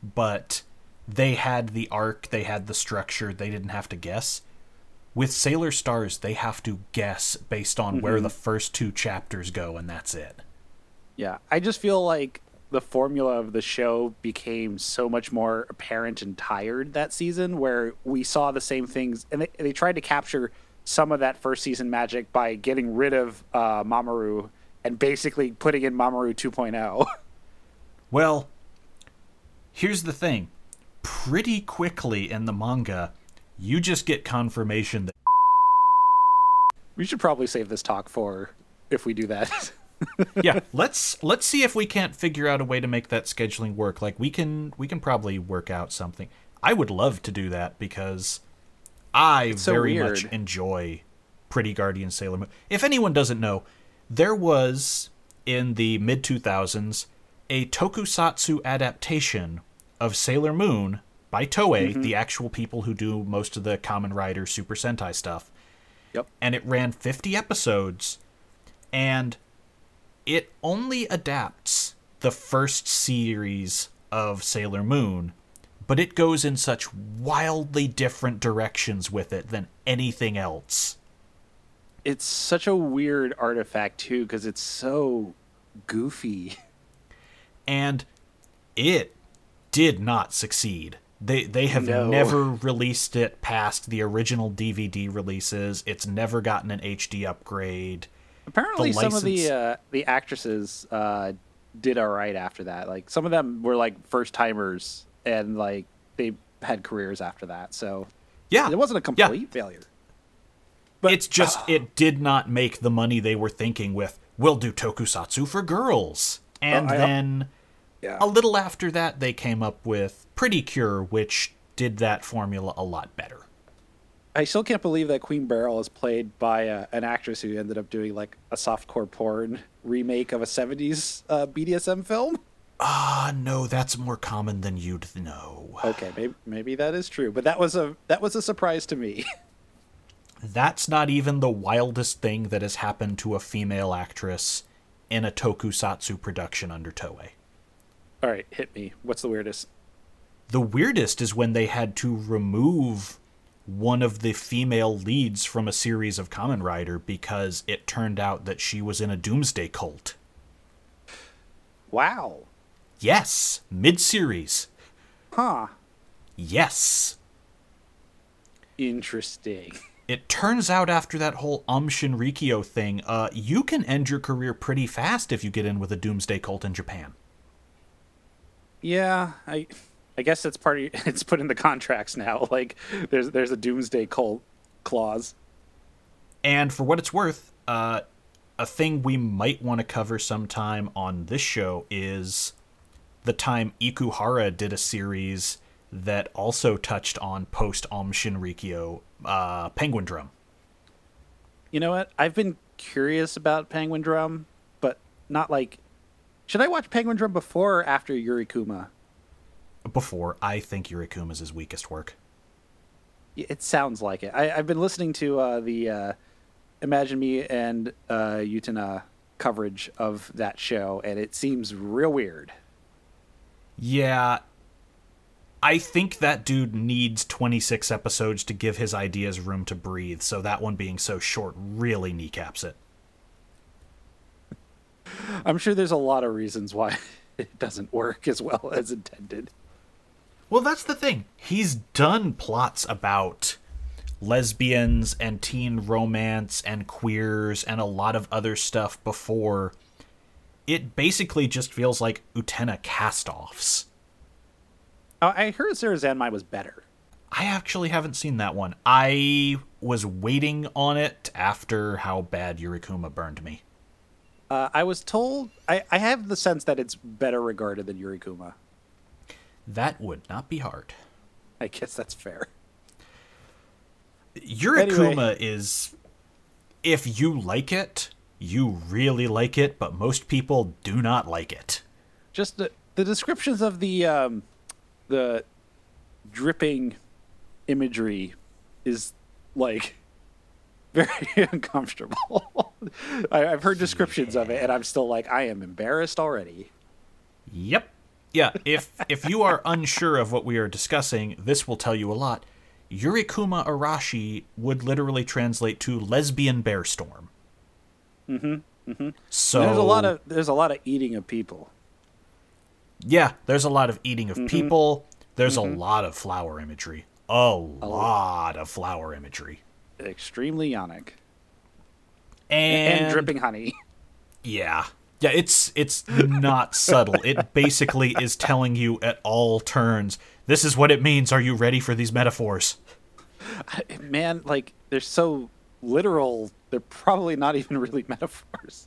but they had the arc, they had the structure, they didn't have to guess. With Sailor Stars, they have to guess based on where the first 2 chapters go, and that's it. Yeah, I just feel like the formula of the show became so much more apparent and tired that season, where we saw the same things, and they tried to capture some of that first season magic by getting rid of Mamoru and basically putting in Mamoru 2.0. Well, here's the thing. Pretty quickly in the manga, you just get confirmation that... We should probably save this talk for if we do that. Yeah, let's see if we can't figure out a way to make that scheduling work. Like, we can probably work out something. I would love to do that, because I very much enjoy Pretty Guardian Sailor Moon. If anyone doesn't know, there was, in the mid-2000s, a tokusatsu adaptation of Sailor Moon by Toei, the actual people who do most of the Kamen Rider Super Sentai stuff. Yep. And it ran 50 episodes, and it only adapts the first series of Sailor Moon, but it goes in such wildly different directions with it than anything else. It's such a weird artifact, too, because it's so goofy. And it did not succeed. They have never released it past the original DVD releases. It's never gotten an HD upgrade. Apparently some of the actresses did all right after that. Like, some of them were like first timers, and like they had careers after that. So yeah, it wasn't a complete failure. But it's just it did not make the money they were thinking with, we'll do tokusatsu for girls. And a little after that, they came up with Pretty Cure, which did that formula a lot better. I still can't believe that Queen Beryl is played by an actress who ended up doing like a softcore porn remake of a 70s BDSM film. No, that's more common than you'd know. Okay, maybe that is true, but that was a surprise to me. That's not even the wildest thing that has happened to a female actress in a tokusatsu production under Toei. All right, hit me. What's the weirdest? The weirdest is when they had to remove one of the female leads from a series of Kamen Rider because it turned out that she was in a doomsday cult. Wow. Yes, mid-series. Huh. Yes. Interesting. It turns out after that whole Shinrikyo thing, you can end your career pretty fast if you get in with a doomsday cult in Japan. Yeah, I guess it's part of, it's put in the contracts now. Like, there's a doomsday cult clause. And for what it's worth, a thing we might want to cover sometime on this show is the time Ikuhara did a series that also touched on post-Om Shinrikyo, Penguin Drum. You know what? I've been curious about Penguin Drum, but not like... Should I watch Penguin Drum before or after Yurikuma? Before. I think Yurikuma's his weakest work. It sounds like it. I've been listening to the Imagine Me and Utena coverage of that show, and it seems real weird. Yeah. I think that dude needs 26 episodes to give his ideas room to breathe, so that one being so short really kneecaps it. I'm sure there's a lot of reasons why it doesn't work as well as intended. Well, that's the thing. He's done plots about lesbians and teen romance and queers and a lot of other stuff before. It basically just feels like Utena cast-offs. I heard Sarah Zanmai was better. I actually haven't seen that one. I was waiting on it after how bad Yurikuma burned me. I was told... I have the sense that it's better regarded than Yurikuma. That would not be hard. I guess that's fair. Yurikuma is... If you like it, you really like it, but most people do not like it. Just the descriptions of the dripping imagery is like very uncomfortable. I've heard descriptions of it, and I'm still like, I am embarrassed already. Yep. Yeah. If you are unsure of what we are discussing, this will tell you a lot. Yurikuma Arashi would literally translate to lesbian bear storm. Mm-hmm. Mm-hmm. So there's a lot of eating of people. Yeah, there's a lot of eating of people. There's a lot of flower imagery. A lot of flower imagery. Extremely yonic. And dripping honey. Yeah. Yeah, it's not subtle. It basically is telling you at all turns, this is what it means. Are you ready for these metaphors? Man, like, they're so literal. They're probably not even really metaphors.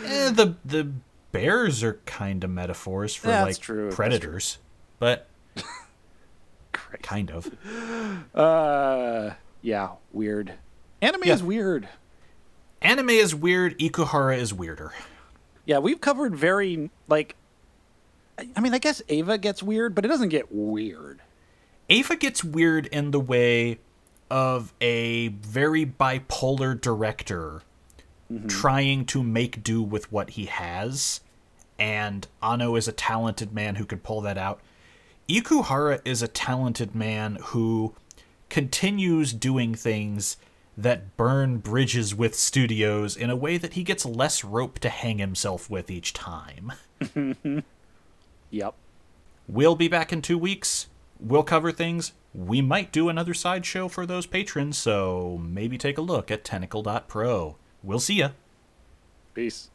The bears are kind of metaphors for predators, but kind of. Yeah, weird. Anime is weird. Anime is weird. Ikuhara is weirder. Yeah, we've covered very I guess Eva gets weird, but it doesn't get weird. Eva gets weird in the way of a very bipolar director trying to make do with what he has. And Ano is a talented man who can pull that out. Ikuhara is a talented man who continues doing things that burn bridges with studios in a way that he gets less rope to hang himself with each time. Yep. We'll be back in 2 weeks. We'll cover things. We might do another sideshow for those patrons, so maybe take a look at tentacle.pro. We'll see ya. Peace.